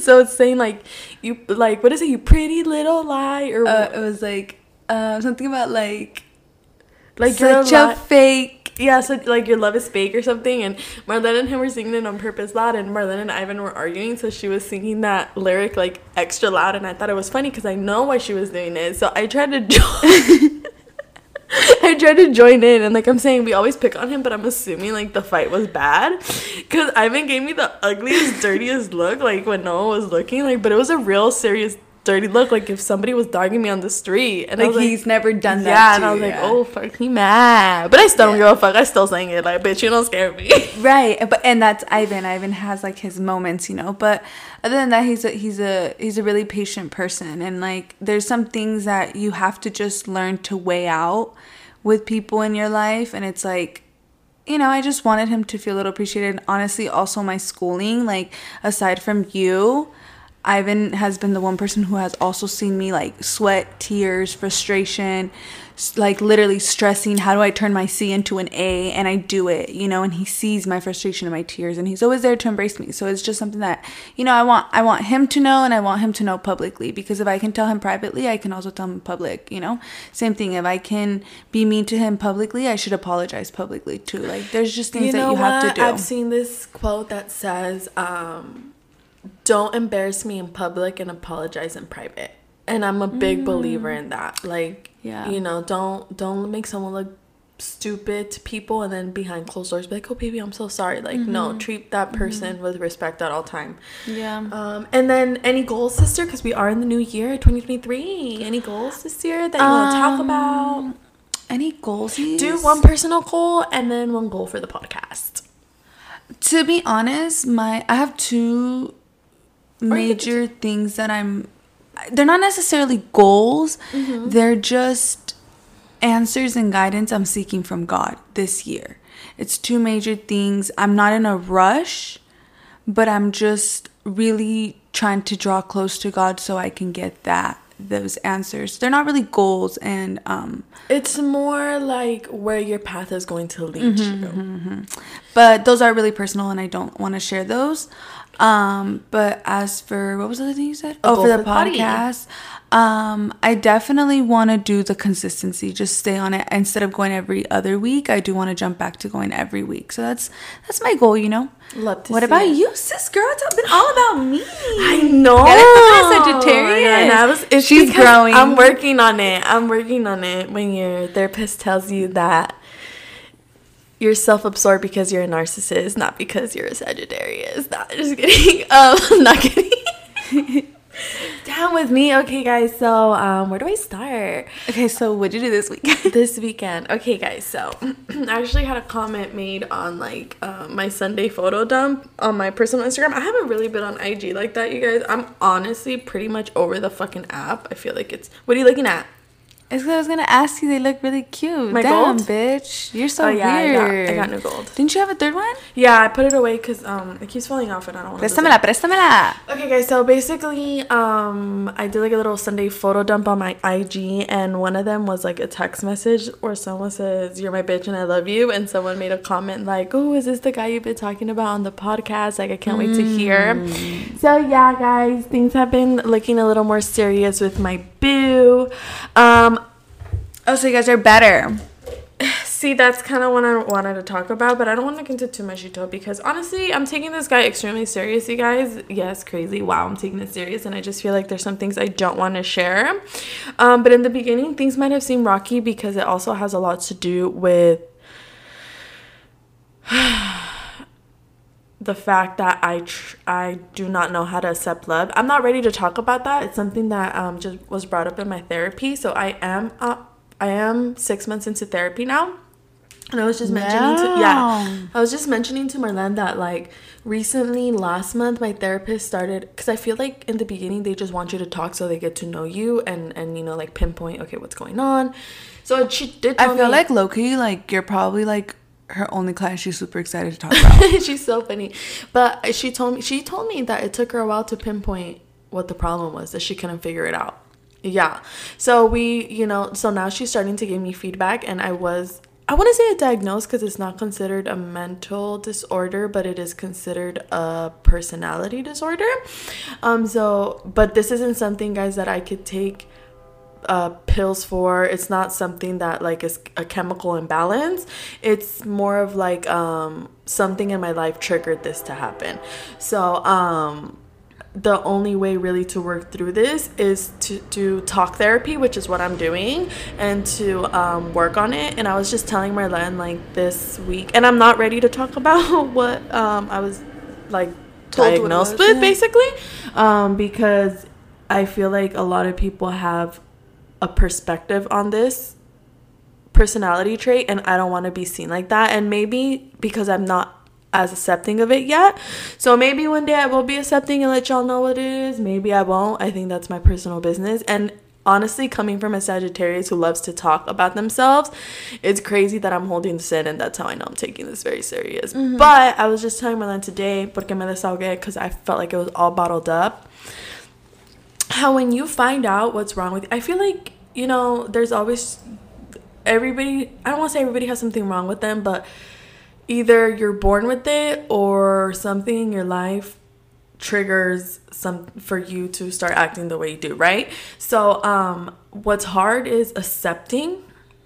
So it's saying, like, you like what is it you pretty little lie or uh, it was like uh, something about like like such you're a, a fake yeah so like your love is fake or something. And Marlen and him were singing it on purpose loud, and Marlen and Ivan were arguing, so she was singing that lyric like extra loud, and I thought it was funny because I know why she was doing it, so I tried to join I tried to join in. And like I'm saying, we always pick on him, but I'm assuming like the fight was bad because Ivan gave me the ugliest, dirtiest look, like when no one was looking, like, but it was a real serious dirty look, like if somebody was dogging me on the street. And like, was, like he's never done that. Yeah, and I was you, like, yeah. oh fuck, he mad. But I still yeah. don't give a fuck. I still sang it like, bitch, you don't scare me. Right, but and that's Ivan. Ivan has like his moments, you know. But other than that, he's a he's a he's a really patient person, and like there's some things that you have to just learn to weigh out with people in your life, and it's like. You know, I just wanted him to feel a little appreciated. Honestly, also my schooling, like aside from you. Ivan has been the one person who has also seen me, like, sweat, tears, frustration, like, literally stressing, how do I turn my C into an A? And I do it, you know, and he sees my frustration and my tears, and he's always there to embrace me. So it's just something that, you know, I want I want him to know, and I want him to know publicly, because if I can tell him privately, I can also tell him in public, you know? Same thing, if I can be mean to him publicly, I should apologize publicly, too. Like, there's just things you know that you what? have to do. I've seen this quote that says, um... don't embarrass me in public and apologize in private. And I'm a big mm. believer in that. Like, yeah. you know, don't don't make someone look stupid to people and then behind closed doors be like, oh, baby, I'm so sorry. Like, mm-hmm. no, treat that person mm-hmm. with respect at all time. Yeah. Um, and then any goals, sister? Because we are in the new year, twenty twenty-three. Any goals this year that you um, want to talk about? Any goals? Do one personal goal and then one goal for the podcast. To be honest, my I have two... major things that I'm they're not necessarily goals mm-hmm. they're just answers and guidance I'm seeking from God this year. It's two major things. I'm not in a rush, but I'm just really trying to draw close to God so I can get that those answers. They're not really goals, and um it's more like where your path is going to lead mm-hmm, you. Mm-hmm. But those are really personal, and I don't want to share those. Um but as for, what was the other thing you said? Oh, for the podcast, um I definitely want to do the consistency, just stay on it instead of going every other week. I do want to jump back to going every week, so that's that's my goal, you know. Love to. What about it. You, sis girl? It's been all about me. I know. Yeah, Sagittarius. I was, it's she's growing. I'm working on it. I'm working on it. When your therapist tells you that you're self-absorbed because you're a narcissist, not because you're a Sagittarius. Not just kidding. Um, I'm not kidding. Down with me. Okay, guys. So, um, where do I start? Okay, so what'd you do this weekend? This weekend. Okay, guys. So, I actually had a comment made on, like, uh, my Sunday photo dump on my personal Instagram. I haven't really been on I G like that, you guys. I'm honestly pretty much over the fucking app. I feel like it's... What are you looking at? It's because I was going to ask you. They look really cute. My Damn, gold? Bitch. You're so oh, yeah, weird. I got, I got new gold. Didn't you have a third one? Yeah, I put it away because um, it keeps falling off and I don't want to. Préstamela, préstamela. Okay, guys. So basically, um, I did like a little Sunday photo dump on my I G, and one of them was like a text message where someone says, "You're my bitch and I love you." And someone made a comment like, "Oh, is this the guy you've been talking about on the podcast? Like, I can't mm. wait to hear." So yeah, guys, things have been looking a little more serious with my boo. Um, Oh, so you guys are better. See, that's kind of what I wanted to talk about, but I don't want to get into too much detail because, honestly, I'm taking this guy extremely serious, you guys. Yes, crazy. Wow, I'm taking this serious, and I just feel like there's some things I don't want to share. Um, but in the beginning, things might have seemed rocky because it also has a lot to do with the fact that I tr- I do not know how to accept love. I'm not ready to talk about that. It's something that um just was brought up in my therapy. So I am uh, I am six months into therapy now, and I was just mentioning no. to yeah I was just mentioning to Marlen that, like, recently last month my therapist started, because I feel like in the beginning they just want you to talk so they get to know you and and you know, like, pinpoint okay what's going on. So she did tell I feel me, like, low-key, like, you're probably like her only client she's super excited to talk about. She's so funny. But she told me she told me that it took her a while to pinpoint what the problem was, that she couldn't figure it out. Yeah. So we, you know, so now she's starting to give me feedback, and I was I want to say a diagnosed because it's not considered a mental disorder, but it is considered a personality disorder. Um so but this isn't something, guys, that I could take uh pills for. It's not something that, like, is a chemical imbalance. It's more of like um something in my life triggered this to happen. So um the only way really to work through this is to do talk therapy, which is what I'm doing, and to um work on it. And I was just telling Marlen, like, this week, and I'm not ready to talk about what um I was, like, diagnosed with, basically, um because I feel like a lot of people have a perspective on this personality trait, and I don't want to be seen like that, and maybe because I'm not as accepting of it yet. So maybe one day I will be accepting and let y'all know what it is. Maybe I won't. I think that's my personal business. And honestly, coming from a Sagittarius who loves to talk about themselves, it's crazy that I'm holding this in, and that's how I know I'm taking this very serious. Mm-hmm. But I was just telling Marlen today, porque me desahogué, because I felt like it was all bottled up, how when you find out what's wrong with you, I feel like, you know, there's always everybody, I don't want to say everybody has something wrong with them, but either you're born with it or something in your life triggers some for you to start acting the way you do, right? So um what's hard is accepting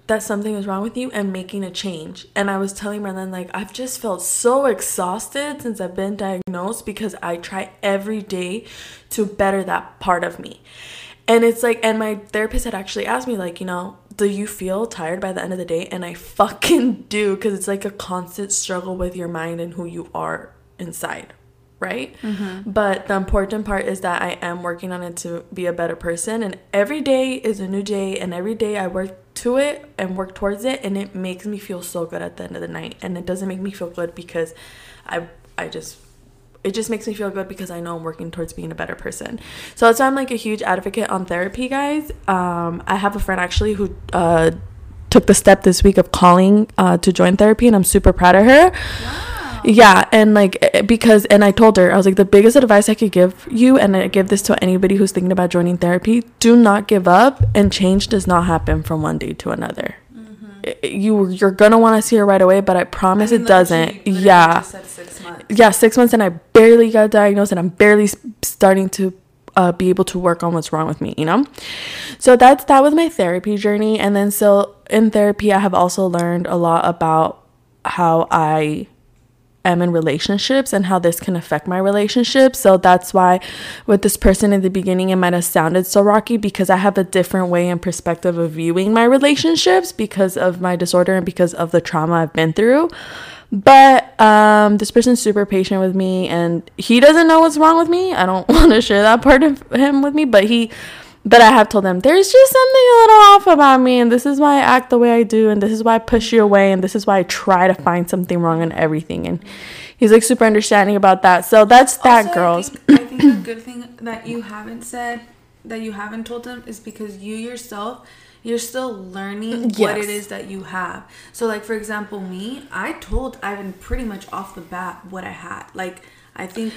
that something is wrong with you and making a change. And I was telling Marlen, like, I've just felt so exhausted since I've been diagnosed because I try every day to better that part of me. And it's like, and my therapist had actually asked me, like, you know, do you feel tired by the end of the day? And I fucking do, because it's like a constant struggle with your mind and who you are inside, right? Mm-hmm. But the important part is that I am working on it to be a better person, and every day is a new day, and every day I work to it and work towards it, and it makes me feel so good at the end of the night. And it doesn't make me feel good because I I just it just makes me feel good because I know I'm working towards being a better person. So that's why I'm, like, a huge advocate on therapy, guys. Um, I have a friend actually who uh took the step this week of calling uh to join therapy, and I'm super proud of her. Wow. Wow. Yeah. And like, because, and I told her, I was like, the biggest advice I could give you, and I give this to anybody who's thinking about joining therapy, do not give up, and change does not happen from one day to another. You you're gonna want to see her right away, but I promise I mean, it doesn't. Yeah, said six months. yeah, six months, and I barely got diagnosed, and I'm barely starting to uh, be able to work on what's wrong with me, you know. So that's that was my therapy journey, and then so in therapy, I have also learned a lot about how I am in relationships and how this can affect my relationship. So that's why with this person in the beginning, it might have sounded so rocky, because I have a different way and perspective of viewing my relationships because of my disorder and because of the trauma I've been through. But um this person's super patient with me, and he doesn't know what's wrong with me. I don't want to share that part of him with me, but he but I have told them, there's just something a little off about me, and this is why I act the way I do, and this is why I push you away, and this is why I try to find something wrong in everything. And he's like super understanding about that. So that's that, also, girls. I think, I think a good thing that you haven't said, that you haven't told them, is because you yourself, you're still learning yes. what it is that you have. So like, for example, me, I told Ivan pretty much off the bat what I had. Like, I think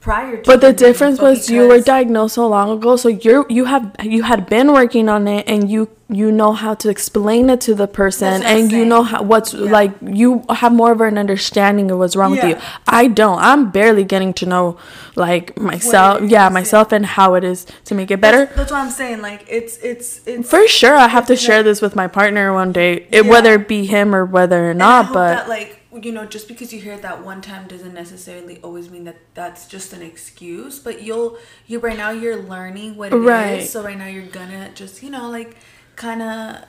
prior to But the difference was you were diagnosed so long ago, so you you have you had been working on it, and you you know how to explain it to the person, and you know how, what's yeah. like, you have more of an understanding of what's wrong yeah. with you. I don't. I'm barely getting to know like myself, is, yeah, myself yeah. and how it is to make it better. That's, that's what I'm saying. Like it's it's it's for sure I have to share like, this with my partner one day, it, yeah. whether it be him or whether or not, and I hope but that, like, you know, just because you hear it that one time doesn't necessarily always mean that that's just an excuse, but you'll you right now you're learning what it right. is, so right now you're gonna just, you know, like kind of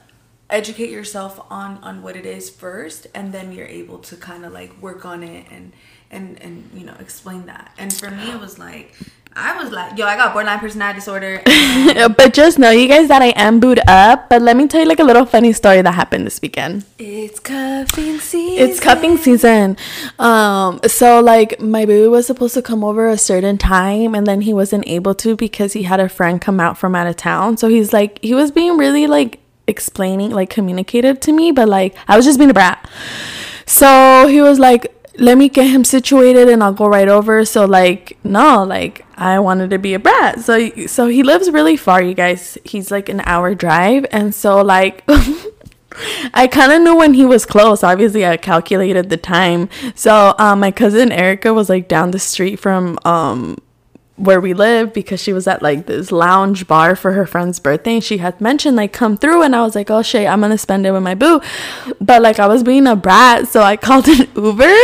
educate yourself on on what it is first, and then you're able to kind of like work on it and and and you know explain that. And for me, it was like I was like, yo, I got borderline personality disorder. And- but just know, you guys, that I am booed up. But let me tell you like a little funny story that happened this weekend. It's cuffing season. It's cuffing season. Um, so like my boo was supposed to come over a certain time, and then he wasn't able to because he had a friend come out from out of town. So he's like, he was being really like explaining, like communicative to me, but like I was just being a brat. So he was like, let me get him situated and I'll go right over. So like, no, like I wanted to be a brat. So so he lives really far, you guys. He's like an hour drive. And so like I kind of knew when he was close. Obviously, I calculated the time. So um, my cousin Erica was like down the street from um where we live, because she was at like this lounge bar for her friend's birthday, and she had mentioned like come through, and I was like, oh shit, I'm gonna spend it with my boo, but like I was being a brat, so I called an Uber,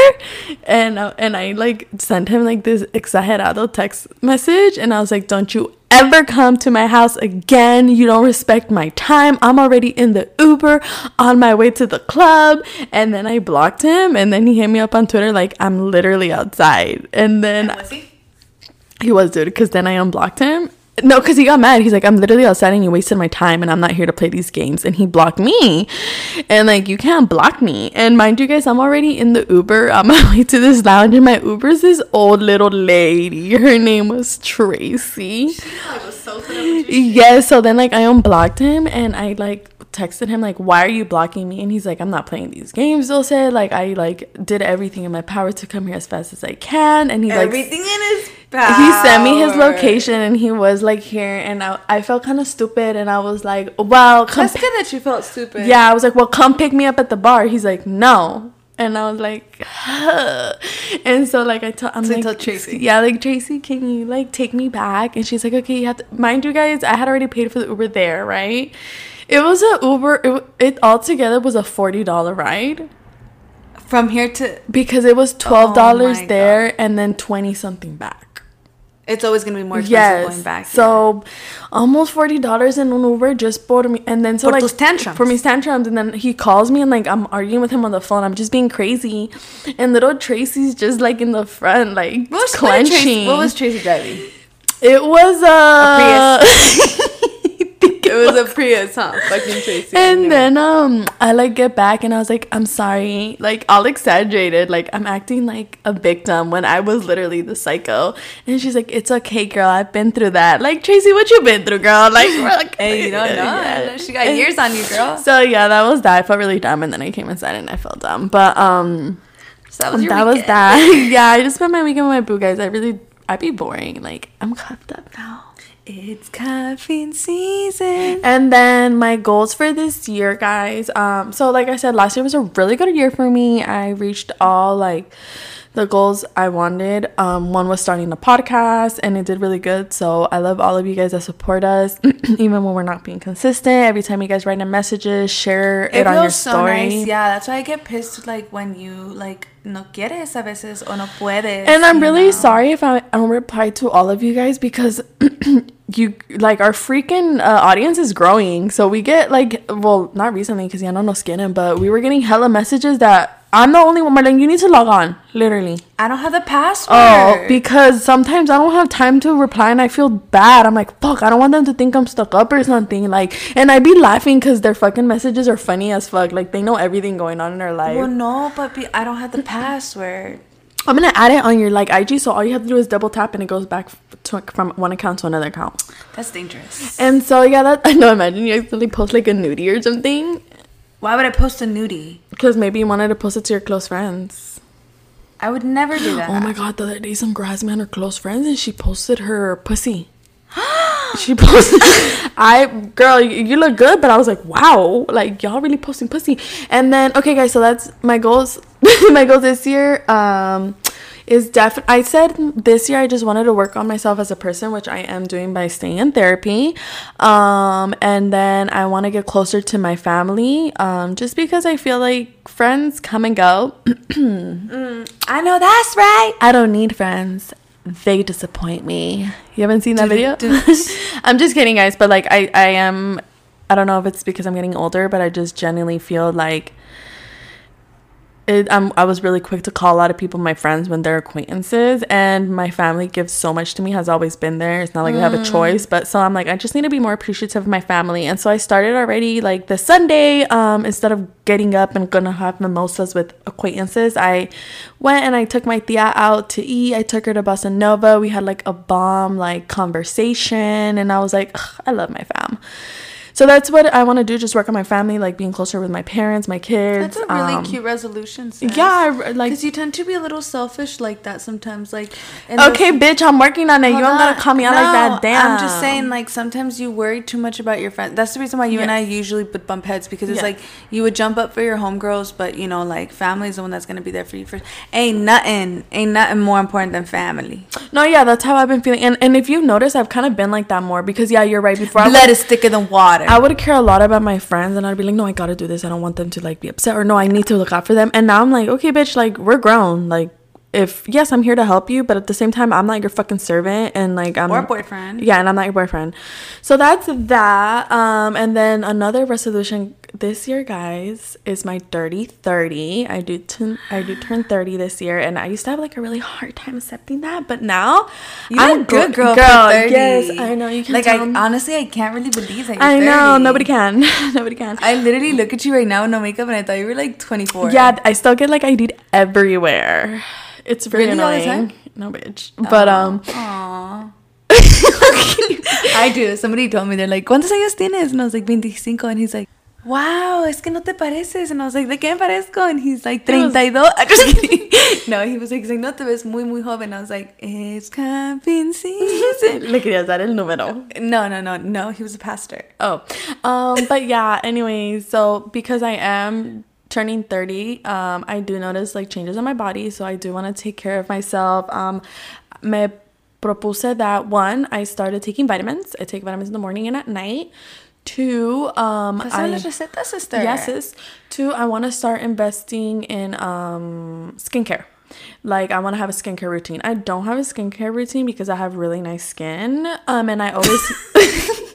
and and I like sent him like this exagerado text message, and I was like, don't you ever come to my house again, you don't respect my time, I'm already in the Uber on my way to the club. And then I blocked him, and then he hit me up on Twitter like, I'm literally outside. And then and was he- He was, dude, because then I unblocked him. No, because he got mad. He's like, I'm literally outside and you wasted my time, and I'm not here to play these games. And he blocked me. And, like, you can't block me. And mind you guys, I'm already in the Uber on my way to this lounge, and my Uber's this old little lady. Her name was Tracy. She was so good. Yeah, so then, like, I unblocked him, and I, like, texted him like, why are you blocking me? And he's like, I'm not playing these games, Dulce. Like, I like did everything in my power to come here as fast as I can. And he like everything in his power. He sent me his location, and he was like here, and I, I felt kind of stupid, and I was like, well, come that's p- good that you felt stupid. Yeah, I was like, well, come pick me up at the bar. He's like, no. And I was like, huh. And so like I told, I'm so like, I told Tracy, yeah, like, Tracy, can you like take me back? And she's like, okay, you have to. Mind you guys, I had already paid for the Uber there, right? It was an Uber. It, it altogether was a forty dollars ride from here to, because it was twelve dollars oh there God. And then twenty something back. It's always going to be more expensive yes. going back. So yeah. almost forty dollars in an Uber just for me. And then so for like those tantrums. For me tantrums. And then he calls me, and like I'm arguing with him on the phone. I'm just being crazy. And little Tracy's just like in the front, like what was clenching. Tracy, what was Tracy driving? It was uh, a Prius. It was a Prius, huh? Fucking Tracy. And then um, I like get back, and I was like, I'm sorry. Like, all exaggerated. Like, I'm acting like a victim when I was literally the psycho. And she's like, it's okay, girl. I've been through that. Like, Tracy, what you been through, girl? Like, we're like, hey, you don't know. Yeah. She got years on you, girl. So, yeah, that was that. I felt really dumb, and then I came inside, and I felt dumb. But, um... So that was your that weekend. was that. Yeah, I just spent my weekend with my boo guys. I really, I'd be boring. Like, I'm cuffed up now. It's cuffing season. And then my goals for this year, guys. Um, so like I said, last year was a really good year for me. I reached all like the goals I wanted. Um, one was starting a podcast, and it did really good. So I love all of you guys that support us, even when we're not being consistent. Every time you guys write in messages, share it, it on your so story. Nice. Yeah, that's why I get pissed like when you like no quieres a veces o no puedes. And I'm really know? sorry if I, I don't reply to all of you guys because. You like our freaking uh, audience is growing, so we get like, well, not recently because yeah, no nos quieren, but we were getting hella messages that I'm the only one. Marlen, you need to log on. Literally, I don't have the password. Oh, because sometimes I don't have time to reply, and I feel bad. I'm like, fuck, I don't want them to think I'm stuck up or something. Like, and I be laughing because their fucking messages are funny as fuck. Like, they know everything going on in their life. Well, no, but be- I don't have the password. I'm gonna add it on your like I G, so all you have to do is double tap and it goes back to, from one account to another account. That's dangerous. And so yeah, that I know. Imagine you accidentally post like a nudie or something. Why would I post a nudie? Because maybe you wanted to post it to your close friends. I would never do that. Oh my god! The other day, some grass man are close friends, and she posted her pussy. She posted. I girl, you, you look good, but I was like, wow, like y'all really posting pussy. And then okay, guys, so that's my goals. My goal this year um is definitely, I said this year I just wanted to work on myself as a person, which I am doing by staying in therapy, um and then I want to get closer to my family, um just because I feel like friends come and go. mm, I know that's right. I don't need friends. They disappoint me. You haven't seen that video? I'm just kidding, guys, but like I I am, I don't know if it's because I'm getting older, but I just genuinely feel like It, um, I was really quick to call a lot of people my friends when they're acquaintances, and my family gives so much to me, has always been there. It's not like mm. I have a choice, but so I'm like, I just need to be more appreciative of my family. And so I started already like this Sunday, um, instead of getting up and gonna have mimosas with acquaintances, I went and I took my tia out to eat. I took her to Bossa Nova. We had like a bomb like conversation, and I was like, I love my fam. So that's what I want to do, just work on my family, like being closer with my parents, my kids. That's a really um, cute resolution, sis. Yeah, I, like because you tend to be a little selfish like that sometimes. Like, okay, those, bitch, I'm working on it. You don't gotta call me out no, like that. Damn. I'm just saying, like sometimes you worry too much about your friends. That's the reason why you yes. and I usually would bump heads, because it's yes. like you would jump up for your homegirls, but you know, like family's the one that's gonna be there for you first. Ain't nothing, ain't nothing more important than family. No, yeah, that's how I've been feeling, and and if you notice, I've kind of been like that more because yeah, you're right. Before I blood is thicker than water. I would care a lot about my friends, and I'd be like, no, I gotta do this. I don't want them to like be upset, or no, I need to look out for them. And now I'm like, okay, bitch, like we're grown. Like, if yes, I'm here to help you, but at the same time, I'm not your fucking servant, and like I'm or boyfriend. Yeah, and I'm not your boyfriend. So that's that. Um, and then another resolution this year, guys, is my dirty thirty. I do t- I do turn thirty this year, and I used to have like a really hard time accepting that, but now you're I'm a good girl. girl thirty. Yes, I know you can. Like, I, honestly, I can't really believe that. You're I know thirty. Nobody can. Nobody can. I literally look at you right now with no makeup, and I thought you were like twenty-four. Yeah, I still get like I D everywhere. It's very really annoying. All the time? No, bitch. Oh. But um. Aww. I do. Somebody told me, they're like, ¿Cuántos años tienes? And I was like, twenty-five, and he's like, wow, es que no te pareces. And I was like, ¿de qué me parezco? And he's like, thirty-two. I just kidding. No, he was like, no te ves muy, muy joven. I was like, it's camping season. Le querías dar el número. No, no, no, no. He was a pastor. Oh. Um, but yeah, anyways, so because I am turning thirty, um, I do notice like changes in my body. So I do want to take care of myself. Um, me propuse that one, I started taking vitamins. I take vitamins in the morning and at night. Two, um, I, receta, sister. Yes, sis. Two, I want to start investing in um skincare. Like, I want to have a skincare routine. I don't have a skincare routine because I have really nice skin. Um, and I always.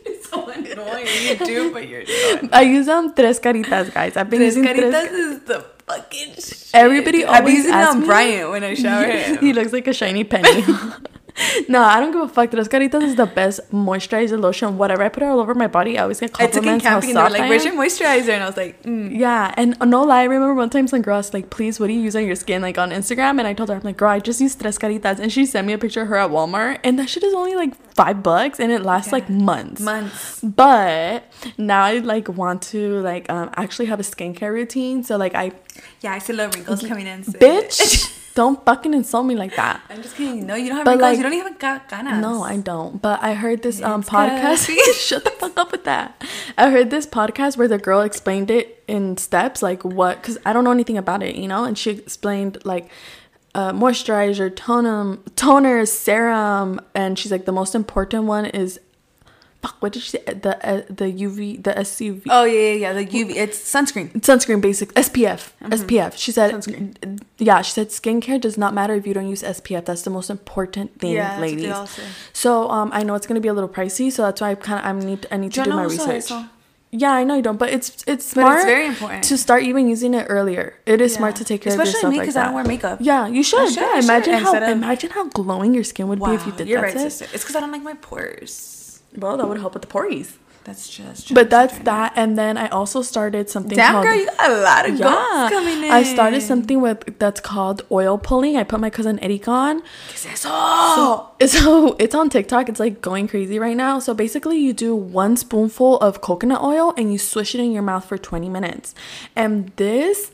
It's so annoying. You do, but you're not. I use um Tres Caritas, guys. I've been tres using Tres Caritas. Is the fucking shit. Everybody always asks me. I've been using it on Bryant when I shower him. He looks like a shiny penny. No, I don't give a fuck. Tres Caritas is the best moisturizer, lotion, whatever. I put it all over my body. I always get compliments. I took in camping and they were like, where's your moisturizer? And I was like, mm. Yeah. And no lie, I remember one time some girl asked, like, please, what do you use on your skin? Like on Instagram. And I told her, I'm like, girl, I just use Tres Caritas. And she sent me a picture of her at Walmart. And that shit is only like five bucks. And it lasts yeah. like months. Months. But now I like want to like um, actually have a skincare routine. So like I... Yeah, I see little wrinkles coming in. So. Bitch. Don't fucking insult me like that. I'm just kidding. No, you don't have wrinkles. Like, you don't even got ganas. No, I don't. But I heard this um, podcast. Shut the fuck up with that. I heard this podcast where the girl explained it in steps. Like what? Because I don't know anything about it, you know? And she explained like uh, moisturizer, toner, toner, serum. And she's like, the most important one is... Fuck, what did she say? The uh, the U V, the S U V. Oh, yeah, yeah, yeah, the U V. It's sunscreen. It's sunscreen, basic. S P F. Mm-hmm. S P F. She said, sunscreen. Yeah, she said skincare does not matter if you don't use S P F. That's the most important thing, yeah, ladies. That's what they all say. So um, I know it's going to be a little pricey, so that's why I kind of I need I need to do my research. Yeah, I know you don't, but it's it's smart. But it's very important to start even using it earlier. It is yeah. smart to take care Especially of yourself me, like that. Especially me, because I don't wear makeup. Yeah, you should. I should yeah, I imagine should. how Instead imagine how glowing your skin would wow, be if you did you're that. You're right, sister. It's because I don't like my pores. Well, that would help with the pories. That's just... just but that's right that. Now. And then I also started something Damn, called... Damn, girl, you got a lot of yeah, goals coming in. I started something with that's called oil pulling. I put my cousin Erica on. ¿Qué es eso? So, so it's on TikTok. It's like going crazy right now. So basically you do one spoonful of coconut oil and you swish it in your mouth for twenty minutes. And this...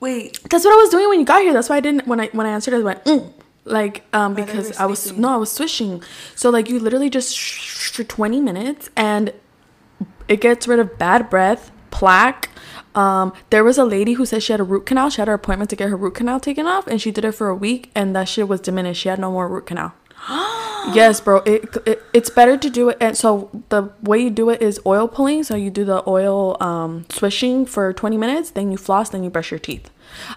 Wait. That's what I was doing when you got here. That's why I didn't... When I, when I answered, I went... Mm. Like, um, because I was, no, I was swishing. So, like, you literally just shh for twenty minutes and it gets rid of bad breath, plaque. Um, there was a lady who said she had a root canal. She had her appointment to get her root canal taken off and she did it for a week and that shit was diminished. She had no more root canal. Yes, bro. It, it It's better to do it. And so the way you do it is oil pulling. So you do the oil um, swishing for twenty minutes. Then you floss. Then you brush your teeth.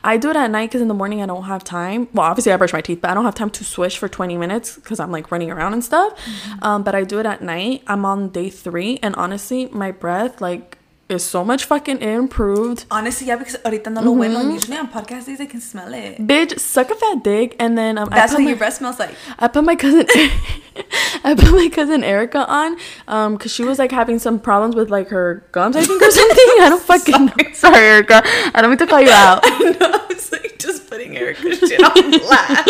I do it at night because in the morning I don't have time. Well, obviously I brush my teeth, but I don't have time to swish for twenty minutes because I'm like running around and stuff. Mm-hmm. Um, but I do it at night. I'm on day three. And honestly, my breath like is so much fucking improved. Honestly, yeah, because ahorita no lo mm-hmm. bueno. Usually on podcast days I can smell it. Bitch, suck a fat dick. And then um, that's I put what my, your breath smells like. I put my cousin I put my cousin Erica on um because she was like having some problems with like her gums, I think, or something. I don't fucking sorry. know. Sorry, Erica. I don't mean to call you out. I know. I was like just putting Erica's shit on blast.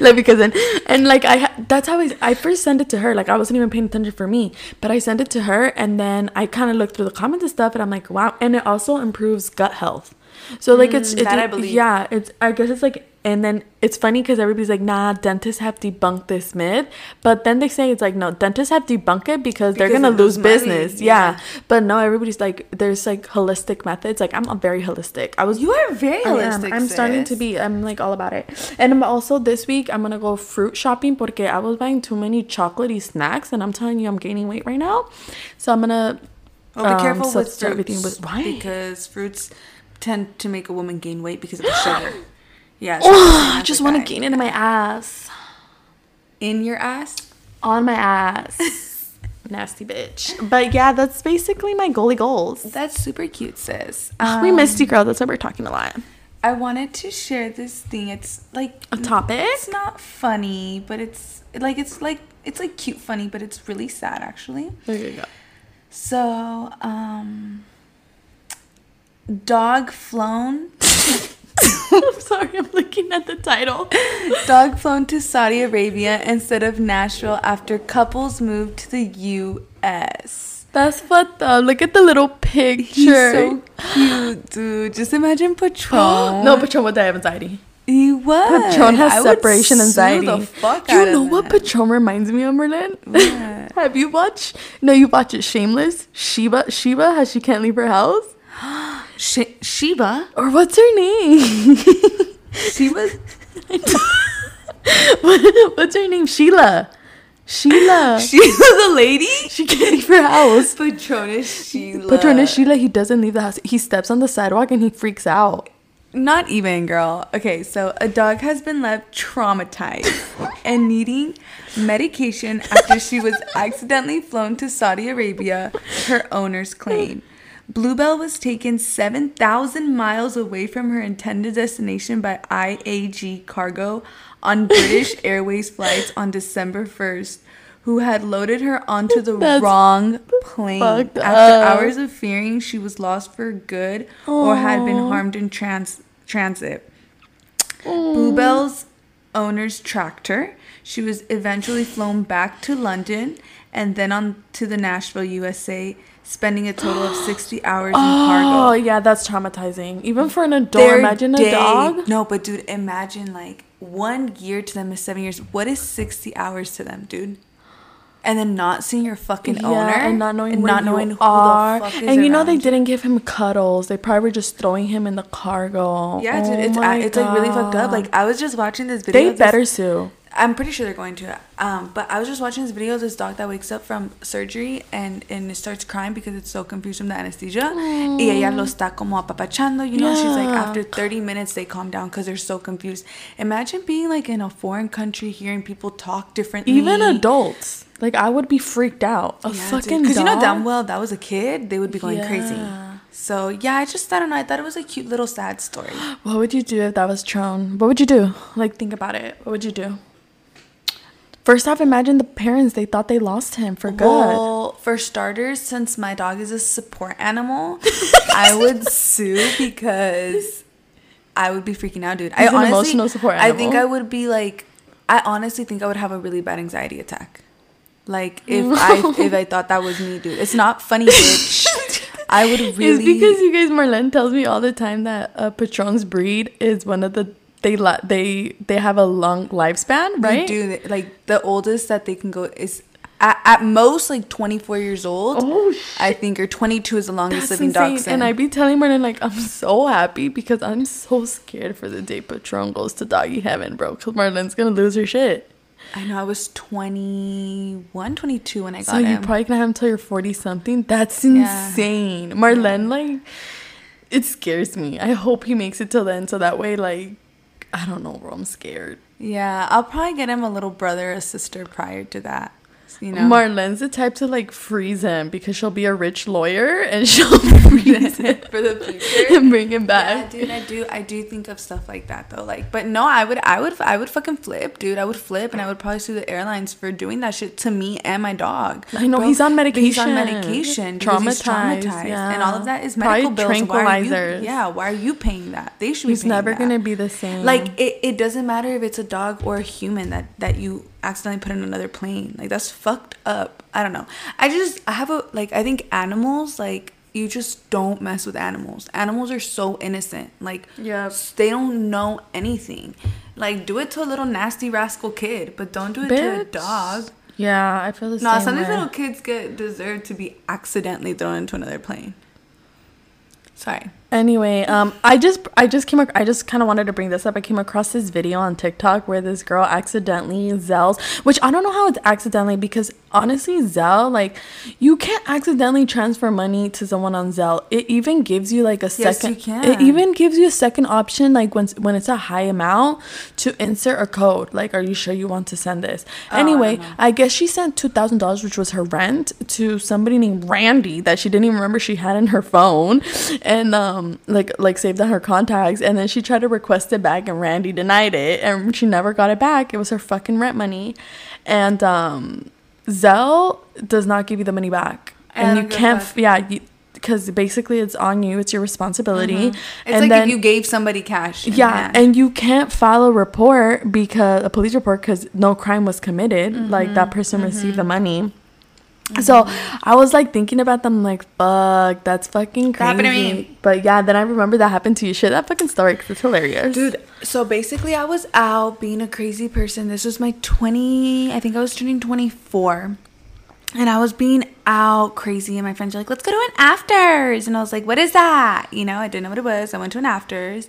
Love you, cousin. And like I ha- that's how I, I first sent it to her. Like I wasn't even paying attention for me, but I sent it to her and then I kind of looked through the comments and stuff and I'm like, wow. And it also improves gut health. So like it's, mm, it's that I believe. Yeah, it's I guess it's like. And then it's funny because everybody's like, nah, dentists have debunked this myth. But then they say it's like, no, dentists have debunked it because, because they're going to lose business. Yeah. yeah. But no, everybody's like, there's like holistic methods. Like, I'm a very holistic. I was. You are very I holistic, am. I'm sis. starting to be. I'm like all about it. And I'm also this week, I'm going to go fruit shopping porque I was buying too many chocolatey snacks. And I'm telling you, I'm gaining weight right now. So I'm going to. Oh, be um, careful with fruits. Everything with, why? Because fruits tend to make a woman gain weight because of the sugar. Yeah, so oh, I just want to gain it in my ass. In your ass? On my ass. Nasty bitch. But yeah, that's basically my goalie goals. That's super cute, sis. Um, we missed you, girl. That's why we're talking a lot. I wanted to share this thing. It's like a topic. It's not funny, but it's like it's like it's like cute funny, but it's really sad actually. There you go. So, um, dog flown. I'm sorry, I'm looking at the title. Dog flown to Saudi Arabia instead of Nashville after couples moved to the U S That's fucked up. Look at the little picture. He's so cute, dude. Just imagine Patron. No, Patron would die of anxiety. He was. Patron has I separation would anxiety. The fuck you out know of what that. Patron reminds me of, Merlin? What? Have you watched? No, you watched it. Shameless. Sheba. Sheba, how she can't leave her house. She- Sheba or what's her name? Sheba. what, what's her name? Sheila. Sheila. Sheila the lady. She can't leave her house. Patronus Sheila. Patronus Sheila. He doesn't leave the house. He steps on the sidewalk and he freaks out. Not even, girl. Okay, so a dog has been left traumatized and needing medication after she was accidentally flown to Saudi Arabia. Her owners claim. Bluebell was taken seven thousand miles away from her intended destination by I A G Cargo on British Airways flights on December first, who had loaded her onto the That's wrong plane after up. hours of fearing she was lost for good Aww. or had been harmed in trans- transit. Aww. Bluebell's owners tracked her. She was eventually flown back to London and then on to the Nashville, U S A, spending a total of sixty hours in oh, cargo. Oh, yeah, that's traumatizing. Even for an adult, Their imagine day. a dog. No, but dude, imagine like one year to them is seven years. What is sixty hours to them, dude? And then not seeing your fucking yeah, owner. and not knowing, and not knowing who are. the fuck is And you around. know, they didn't give him cuddles. They probably were just throwing him in the cargo. Yeah, oh dude, it's, I, it's like really fucked up. Like, I was just watching this video. They of this, better sue. I'm pretty sure they're going to. Um, but I was just watching this video of this dog that wakes up from surgery and, and it starts crying because it's so confused from the anesthesia. Mm. Y ella lo está como apapachando. You know, yeah. she's like, after thirty minutes, they calm down because they're so confused. Imagine being like in a foreign country, hearing people talk differently. Even adults. Like, I would be freaked out. A yeah, fucking Because you know damn well, that was a kid, they would be going yeah. crazy. So, yeah, I just, I don't know. I thought it was a cute little sad story. What would you do if that was Tron? What would you do? Like, think about it. What would you do? First off, imagine the parents. They thought they lost him for good. Well, for starters, since my dog is a support animal, I would sue because I would be freaking out, dude. He's I an honestly, emotional support animal. I think I would be like, I honestly think I would have a really bad anxiety attack. Like, if I if I thought that was me, dude. It's not funny, bitch. I would really... It's because you guys, Marlen tells me all the time that a Patron's breed is one of the... They they they have a long lifespan, right? They do. Like, the oldest that they can go is at, at most like twenty-four years old. Oh, shit. I think, or twenty-two is the longest That's living insane. dachshund. And I be telling Marlen, like, I'm so happy because I'm so scared for the day Patron goes to doggy heaven, bro. Because Marlen's going to lose her shit. I know. I was twenty-one, twenty-two when I got so him. So you probably can have him till you're forty something. That's insane. Yeah. Marlen, like, it scares me. I hope he makes it till then, so that way, like, I don't know, bro. I'm scared. Yeah, I'll probably get him a little brother or sister prior to that. You know, Marlen's the type to like freeze him because she'll be a rich lawyer and she'll freeze him for the future and bring him back. Yeah, dude, I do, I do think of stuff like that though. Like, but no, I would, I would, I would fucking flip, dude. I would flip, and I would probably sue the airlines for doing that shit to me and my dog. I know, bro, he's on medication. He's on medication. Traumatized, he's traumatized, yeah. And all of that is medical probably bills. Why are you, yeah, why are you paying that? They should. He's be paying never that. gonna be the same. Like, it, it doesn't matter if it's a dog or a human that that you accidentally put in another plane. Like, that's fucked up. I don't know. I just I have a like I think animals, like, you just don't mess with animals. Animals are so innocent. Like, yeah, they don't know anything. Like, do it to a little nasty rascal kid, but don't do it Bitch. to a dog. Yeah, I feel the no, same. No, some of these little kids get deserve to be accidentally thrown into another plane. Sorry. Anyway, um, I just I just came ac- I just kind of wanted to bring this up. I came across this video on TikTok where this girl accidentally Zelle's, which I don't know how it's accidentally, because honestly, Zelle, like, you can't accidentally transfer money to someone on Zelle. It even gives you like a yes, second. You can. It even gives you a second option, like when when it's a high amount, to insert a code. Like, are you sure you want to send this? Oh, anyway, I, I guess she sent two thousand dollars, which was her rent, to somebody named Randy that she didn't even remember she had in her phone, and um. Um, like like saved on her contacts, and then she tried to request it back and Randy denied it and she never got it back. It was her fucking rent money, and um Zelle does not give you the money back, and, and you can't back. yeah you, because basically it's on you, it's your responsibility. Mm-hmm. It's and like then, if you gave somebody cash. Yeah, hand. and you can't file a report because a police report because no crime was committed. Mm-hmm. Like, that person mm-hmm. received the money. So I was like thinking about them, like, fuck, that's fucking crazy. That happened to me. But yeah, then I remember that happened to you. Share that fucking story because it's hilarious, dude. So basically, I was out being a crazy person. This was my twenty. I think I was turning twenty-four, and I was being out crazy. And my friends were like, "Let's go to an afters," and I was like, "What is that?" You know, I didn't know what it was. I went to an afters.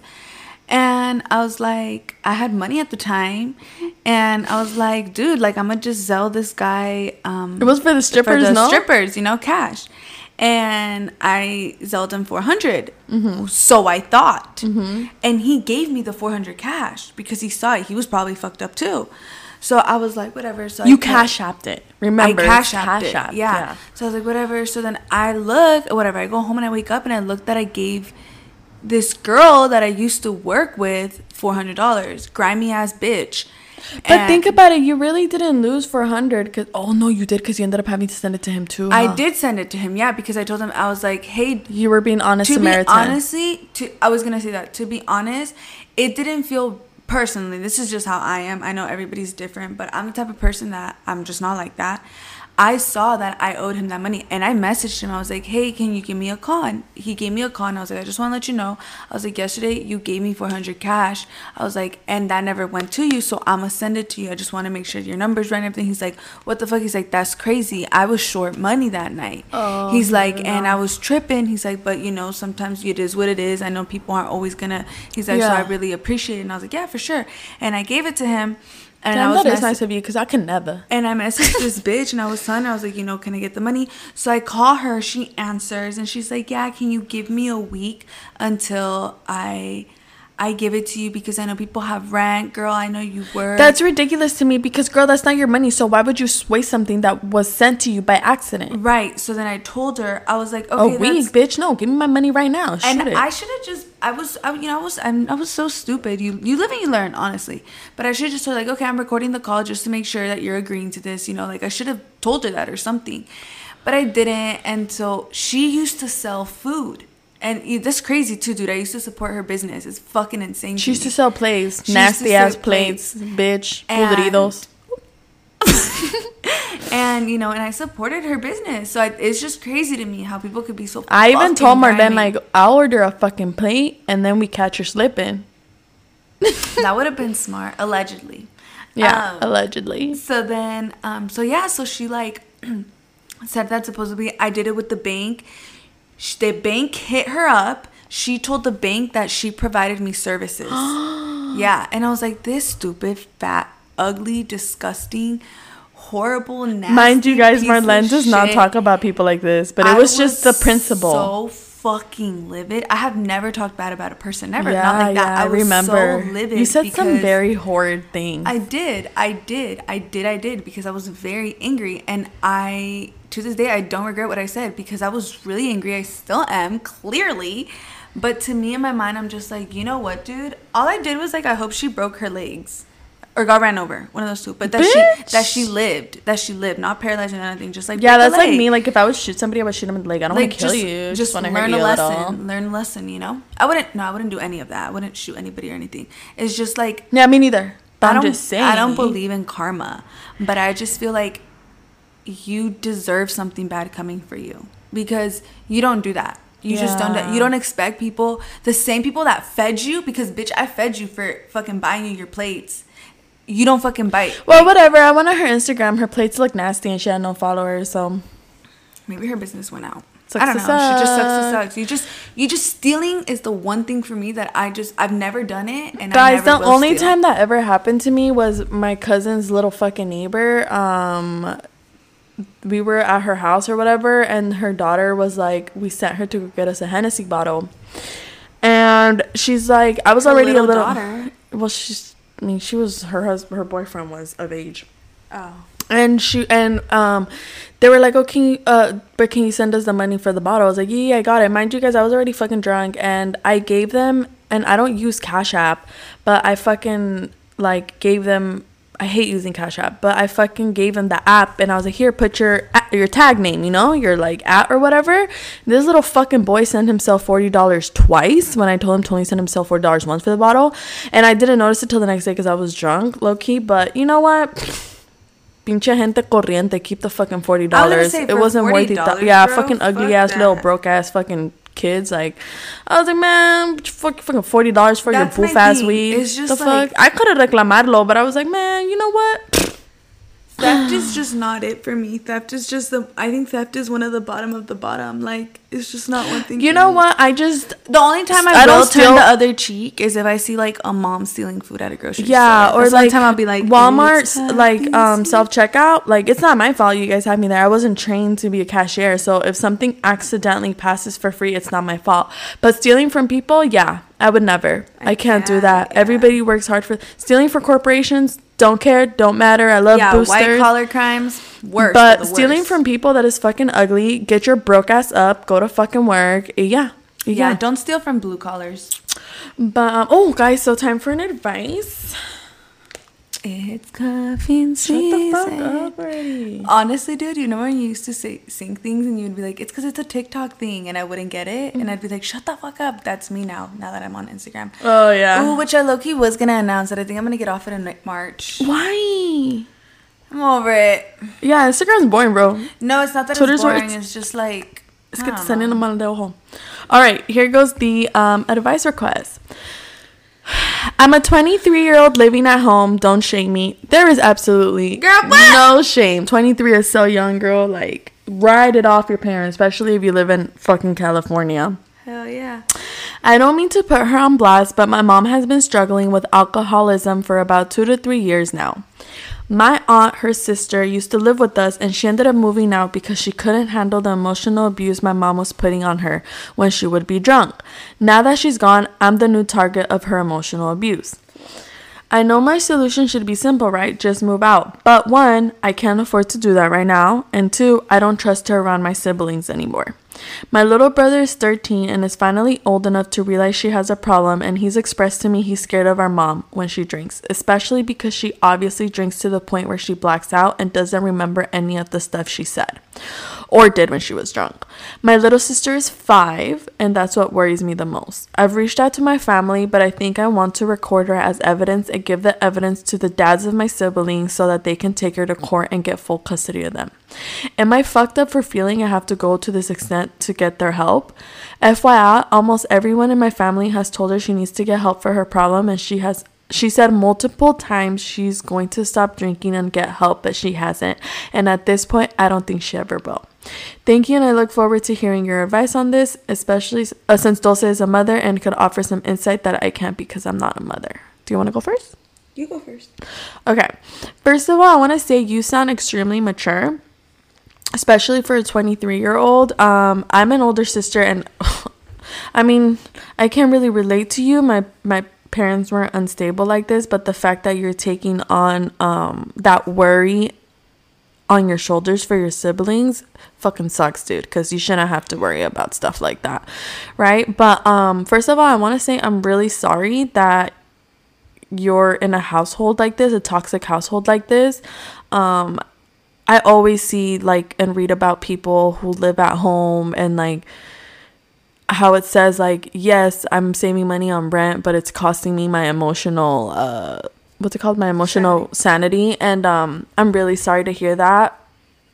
And I was like, I had money at the time. And I was like, dude, like, I'm going to just sell this guy. Um, it was for the strippers, for the no? strippers, you know, cash. and I Zelled him four hundred. Mm-hmm. So I thought. Mm-hmm. And he gave me the four hundred cash because he saw it. He was probably fucked up too. So I was like, whatever. So you cash apped it. Remember, I cash apped it. Yeah. yeah. So I was like, whatever. So then I look, whatever. I go home and I wake up and I look that I gave this girl that I used to work with four hundred dollars. Grimy ass bitch. But and think about it. You really didn't lose four hundred dollars. Because, oh, no, you did, because you ended up having to send it to him, too. Huh? I did send it to him, yeah, because I told him, I was like, hey. You were being honest to Samaritan. Be honestly, to, I was going to say that. To be honest, it didn't feel, personally, this is just how I am. I know everybody's different, but I'm the type of person that I'm just not like that. I saw that I owed him that money, and I messaged him. I was like, hey, can you give me a call? And he gave me a call, and I was like, I just want to let you know. I was like, yesterday you gave me four hundred cash. I was like, and that never went to you, so I'm going to send it to you. I just want to make sure your number's right and everything. He's like, what the fuck? He's like, that's crazy. I was short money that night. Oh, he's like, no. And I was tripping. He's like, but, you know, sometimes it is what it is. I know people aren't always going to. He's like, yeah. So I really appreciate it. And I was like, yeah, for sure. And I gave it to him. And Damn, I was that mess- is nice of you, because I could never. And I messaged this bitch, and I was telling her, I was like, you know, can I get the money? So I call her, she answers, and she's like, yeah, can you give me a week until I I give it to you, because I know people have rent, girl, I know you work. That's ridiculous to me, because, girl, that's not your money, so why would you waste something that was sent to you by accident? Right, so then I told her, I was like, okay, a week, bitch, no, give me my money right now, shoot and it. I should have just, I was, I, you know, I was I'm, I was so stupid, you you live and you learn, honestly, but I should have just told her, like, okay, I'm recording the call just to make sure that you're agreeing to this, you know, like, I should have told her that or something, but I didn't, and so she used to sell food. And that's crazy, too, dude. I used to support her business. It's fucking insane. She used to sell plates. Nasty-ass plates, bitch. Pudridos. And, you know, and I supported her business. So I, it's just crazy to me how people could be so fucking I even told Marlene, like, I'll order a fucking plate, and then we catch her slipping. That would have been smart, allegedly. Yeah, um, allegedly. So then, um, so, yeah, so she, like, said that supposedly I did it with the bank. The bank hit her up. She told the bank that she provided me services. Yeah. And I was like, this stupid, fat, ugly, disgusting, horrible, nasty. Mind you guys, Marlene does shit. Not talk about people like this, but it was, was just the principle. So fucking livid. I have never talked bad about a person. Never. Yeah, Not like that. Yeah, I was remember. So livid. You said some very horrid things. I did. I did. I did. I did. Because I was very angry. And I... To this day, I don't regret what I said, because I was really angry. I still am, clearly. But to me, in my mind, I'm just like, you know what, dude? All I did was, like, I hope she broke her legs or got ran over. One of those two. But that Bitch. she that she lived. That she lived. Not paralyzed or anything. Just, like, yeah, that's like me. Like, if I would shoot somebody, I would shoot them in the leg. I don't like, want to kill you. Just, just want to hurt you at all. Learn a lesson, you know? I wouldn't. No, I wouldn't do any of that. I wouldn't shoot anybody or anything. It's just, like. Yeah, me neither. But I'm I don't, just saying. I don't believe in karma. But I just feel like. You deserve something bad coming for you, because you don't do that. You yeah. just don't. Do, you don't expect people, the same people that fed you, because bitch, I fed you for fucking buying you your plates. You don't fucking bite. Well, like, whatever. I went on her Instagram. Her plates look nasty, and she had no followers. So maybe her business went out. Sucks I don't know. Suck. She just sucks. It sucks. You just, you just stealing is the one thing for me that I just, I've never done it. And guys, I never the will only steal. Time that ever happened to me was my cousin's little fucking neighbor. Um. We were at her house or whatever, and her daughter was like, we sent her to get us a Hennessy bottle, and she's like, I was her already little a little daughter. Well, she's I mean she was her husband her boyfriend was of age. Oh. And she and um they were like, oh, can you uh but can you send us the money for the bottle? I was like, yeah, yeah, I got it. Mind you guys, I was already fucking drunk, and I gave them, and I don't use Cash App, but I fucking like gave them I hate using Cash App, but I fucking gave him the app, and I was like, here, put your your tag name, you know, your, like, at or whatever. This little fucking boy sent himself forty dollars twice when I told him to only send himself four dollars once for the bottle, and I didn't notice it till the next day because I was drunk, low-key, but you know what? Pinche gente corriente, keep the fucking forty dollars. I was gonna say, it wasn't forty dollars, worth it. Th- yeah, bro, fucking ugly-ass, fuck little broke-ass fucking kids, like, I was like, man, fuck, fucking forty dollars for that's your boof-ass weed. It's just the like, fuck? I could have reclamarlo, but I was like, man, you know what? Theft is just not it for me. Theft is just the, I think theft is one of the bottom of the bottom. Like, It's just not one thing. You know what? I just... The only time I, I will turn steal. the other cheek is if I see, like, a mom stealing food at a grocery yeah, store. Yeah, or, that's like... The time I'll be like... Walmart's, like, um, self-checkout. Like, it's not my fault you guys had me there. I wasn't trained to be a cashier. So, if something accidentally passes for free, it's not my fault. But stealing from people, yeah. I would never. I, I can't can, do that. Yeah. Everybody works hard for... Stealing for corporations... Don't care. Don't matter. I love yeah, boosters. Yeah, white-collar crimes, worse. But stealing worst. from people that is fucking ugly, get your broke ass up, go to fucking work. Yeah. Yeah, yeah don't steal from blue collars. But, um, oh, guys, so time for an advice. It's cuffing season. Shut the fuck up already. Honestly, dude, you know when you used to say, sing things and you'd be like, it's because it's a TikTok thing, and I wouldn't get it. Mm-hmm. And I'd be like, shut the fuck up. That's me now, now that I'm on Instagram. Oh, yeah. Ooh, which I low-key was going to announce that I think I'm going to get off it in March. Why? I'm over it. Yeah, Instagram's boring, bro. No, it's not that Twitter's it's boring. It's, it's just like, let's get to send in a Mal de ojo. All right, here goes the um, advice request. I'm a twenty-three-year-old living at home. Don't shame me. There is absolutely girl, no shame. twenty-three is so young, girl. Like, ride it off your parents, especially if you live in fucking California. Hell yeah. I don't mean to put her on blast, but my mom has been struggling with alcoholism for about two to three years now. My aunt, her sister, used to live with us, and she ended up moving out because she couldn't handle the emotional abuse my mom was putting on her when she would be drunk. Now that she's gone, I'm the new target of her emotional abuse. I know my solution should be simple, right? Just move out. But one, I can't afford to do that right now. And two, I don't trust her around my siblings anymore. My little brother is thirteen and is finally old enough to realize she has a problem, and he's expressed to me he's scared of our mom when she drinks, especially because she obviously drinks to the point where she blacks out and doesn't remember any of the stuff she said or did when she was drunk. My little sister is five, and that's what worries me the most. I've reached out to my family, but I think I want to record her as evidence and give the evidence to the dads of my siblings so that they can take her to court and get full custody of them. Am I fucked up for feeling I have to go to this extent to get their help? F Y I, almost everyone in my family has told her she needs to get help for her problem, and she has she said multiple times she's going to stop drinking and get help, but she hasn't, and at this point I don't think she ever will. Thank you, and I look forward to hearing your advice on this, especially uh, since Dulce is a mother and could offer some insight that I can't because I'm not a mother. Do you want to go first? You go first. Okay. First of all, I want to say you sound extremely mature, especially for a twenty-three-year-old. Um, I'm an older sister, and I mean, I can't really relate to you. My my parents weren't unstable like this, but the fact that you're taking on um that worry on your shoulders for your siblings fucking sucks, dude, because you shouldn't have to worry about stuff like that, right? But um, first of all, I want to say I'm really sorry that you're in a household like this, a toxic household like this. Um, I always see, like, and read about people who live at home and, like, how it says, like, yes, I'm saving money on rent, but it's costing me my emotional, uh, what's it called? My emotional sanity. sanity. And um, I'm really sorry to hear that.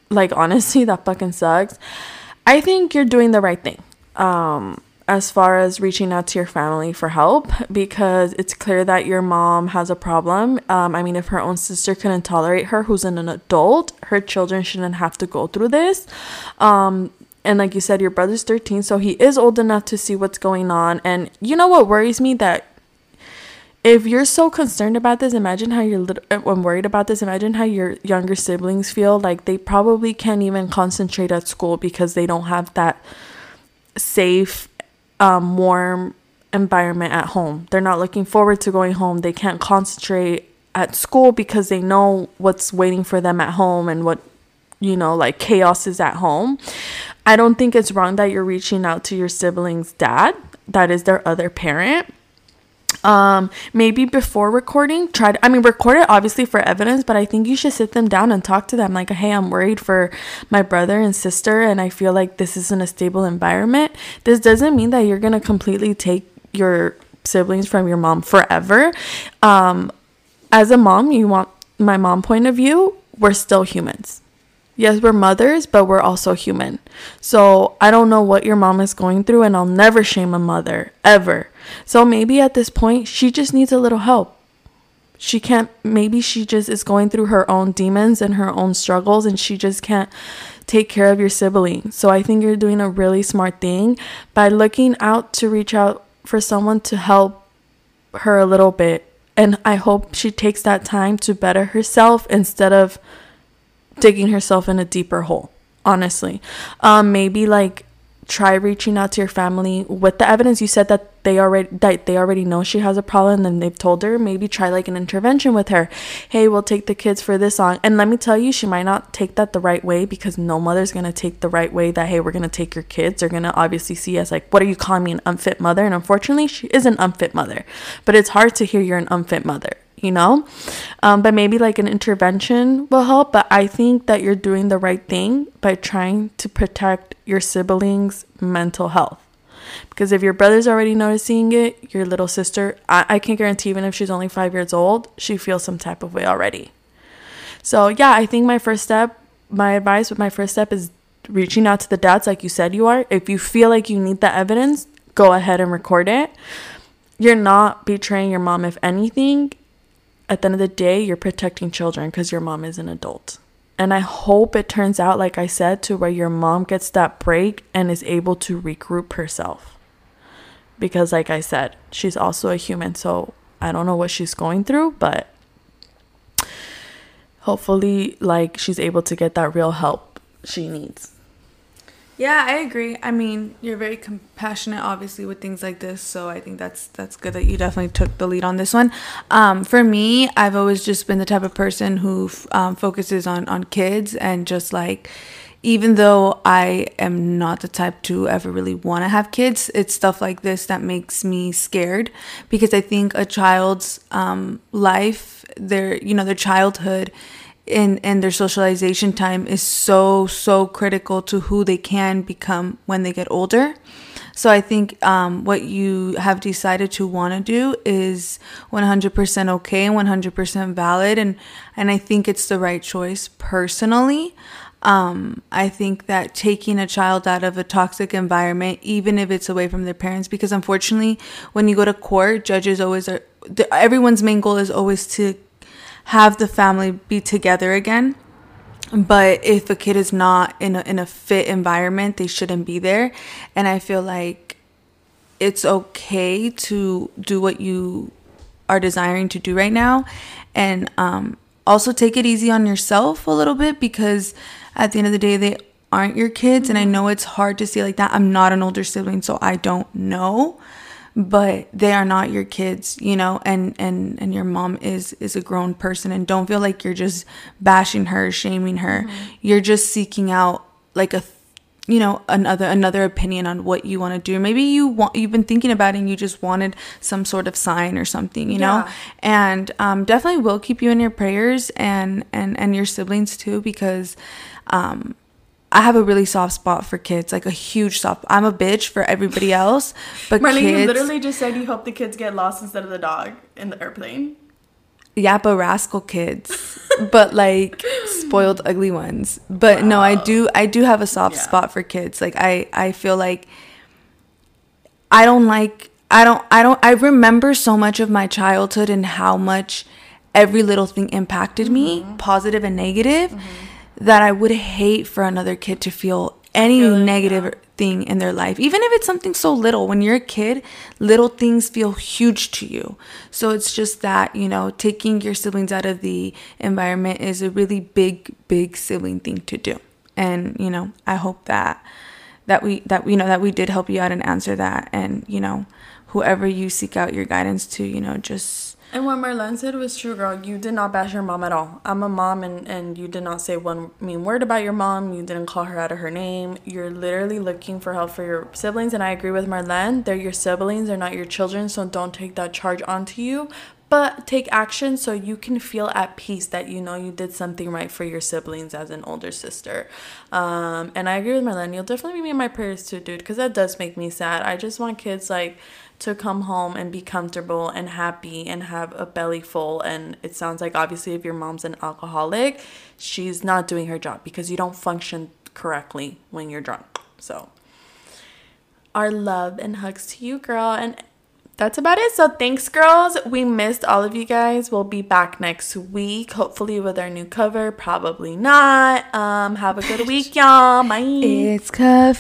Like, honestly, that fucking sucks. I think you're doing the right thing. Um, as far as reaching out to your family for help, because it's clear that your mom has a problem. Um, I mean, if her own sister couldn't tolerate her, who's an adult, her children shouldn't have to go through this. Um, and like you said, your brother's thirteen, so he is old enough to see what's going on. And you know what worries me? That if you're so concerned about this, imagine how you're lit- I'm worried about this. Imagine how your younger siblings feel. Like, they probably can't even concentrate at school because they don't have that safe, Um, warm environment at home. They're not looking forward to going home. They can't concentrate at school because they know what's waiting for them at home and what, you know, like, chaos is at home. I don't think it's wrong that you're reaching out to your sibling's dad. That is their other parent. Um, maybe before recording, try to, I mean, record it obviously for evidence, but I think you should sit them down and talk to them like, hey, I'm worried for my brother and sister, and I feel like this isn't a stable environment. This doesn't mean that you're going to completely take your siblings from your mom forever. Um, as a mom, you want my mom point of view, we're still humans. Yes, we're mothers, but we're also human. So I don't know what your mom is going through, and I'll never shame a mother, ever. So maybe at this point, she just needs a little help. She can't, maybe she just is going through her own demons and her own struggles, and she just can't take care of your siblings. So I think you're doing a really smart thing by looking out to reach out for someone to help her a little bit. And I hope she takes that time to better herself instead of digging herself in a deeper hole, honestly. Um, maybe like try reaching out to your family with the evidence. You said that they already that they already know she has a problem and then they've told her. Maybe try like an intervention with her. Hey, we'll take the kids for this on. And let me tell you, she might not take that the right way, because no mother's gonna take the right way that, hey, we're gonna take your kids. They're gonna obviously see us like, what are you calling me, an unfit mother? And unfortunately, she is an unfit mother, but it's hard to hear you're an unfit mother, you know. Um, but maybe like an intervention will help. But I think that you're doing the right thing by trying to protect your siblings' mental health, because if your brother's already noticing it, your little sister, I, I can't guarantee, even if she's only five years old, she feels some type of way already. So yeah, I think my first step, my advice with my first step is reaching out to the dads like you said you are. If you feel like you need the evidence, go ahead and record it. You're not betraying your mom. If anything, at the end of the day, you're protecting children because your mom is an adult. And I hope it turns out, like I said, to where your mom gets that break and is able to regroup herself. Because like I said, she's also a human, so I don't know what she's going through, but hopefully like she's able to get that real help she needs. Yeah, I agree. I mean, you're very compassionate, obviously, with things like this. So I think that's that's good that you definitely took the lead on this one. Um, for me, I've always just been the type of person who f- um, focuses on, on kids. And just like, even though I am not the type to ever really want to have kids, it's stuff like this that makes me scared. Because I think a child's um, life, their, you know, their childhood in and their socialization time is so so critical to who they can become when they get older. So I think um what you have decided to want to do is one hundred percent okay and one hundred percent valid, and and I think it's the right choice personally. Um, I think that taking a child out of a toxic environment, even if it's away from their parents, because unfortunately when you go to court, judges always are, everyone's main goal is always to have the family be together again. But if a kid is not in a, in a fit environment, they shouldn't be there. And I feel like it's okay to do what you are desiring to do right now. And um, also take it easy on yourself a little bit, because at the end of the day, they aren't your kids. And I know it's hard to see like that. I'm not an older sibling, so I don't know. But they are not your kids, you know, and, and, and your mom is, is a grown person. And don't feel like you're just bashing her, shaming her. Mm-hmm. You're just seeking out like a, you know, another another opinion on what you want to do. Maybe you want, you've been thinking about it and you just wanted some sort of sign or something, you know. Yeah. And um, definitely will keep you in your prayers and, and, and your siblings too, because um I have a really soft spot for kids, like a huge soft. I'm a bitch for everybody else, but Marley, kids. You literally just said you hope the kids get lost instead of the dog in the airplane. Yeah, but rascal kids, but like spoiled, ugly ones. But wow. No, I do, I do have a soft yeah. spot for kids. Like I, I feel like I don't like, I don't, I don't. I remember so much of my childhood and how much every little thing impacted mm-hmm. me, positive and negative. Mm-hmm. That I would hate for another kid to feel any really? negative yeah. thing in their life. Even if it's something so little. When you're a kid, little things feel huge to you. So it's just that, you know, taking your siblings out of the environment is a really big, big sibling thing to do. And, you know, I hope that that we that you know that we did help you out and answer that. And, you know, whoever you seek out your guidance to, you know, just... And what Marlen said was true, girl. You did not bash your mom at all. I'm a mom, and, and you did not say one mean word about your mom. You didn't call her out of her name. You're literally looking for help for your siblings. And I agree with Marlen. They're your siblings. They're not your children. So don't take that charge onto you. But take action so you can feel at peace that you know you did something right for your siblings as an older sister. Um, and I agree with Marlen. You'll definitely be in my prayers too, dude, because that does make me sad. I just want kids like... to come home and be comfortable and happy and have a belly full. And it sounds like obviously if your mom's an alcoholic, she's not doing her job, because you don't function correctly when you're drunk. So our love and hugs to you, girl. And that's about it. So thanks, girls. We missed all of you guys. We'll be back next week, hopefully with our new cover. Probably not. Um, have a good week, y'all. Bye. It's cuff.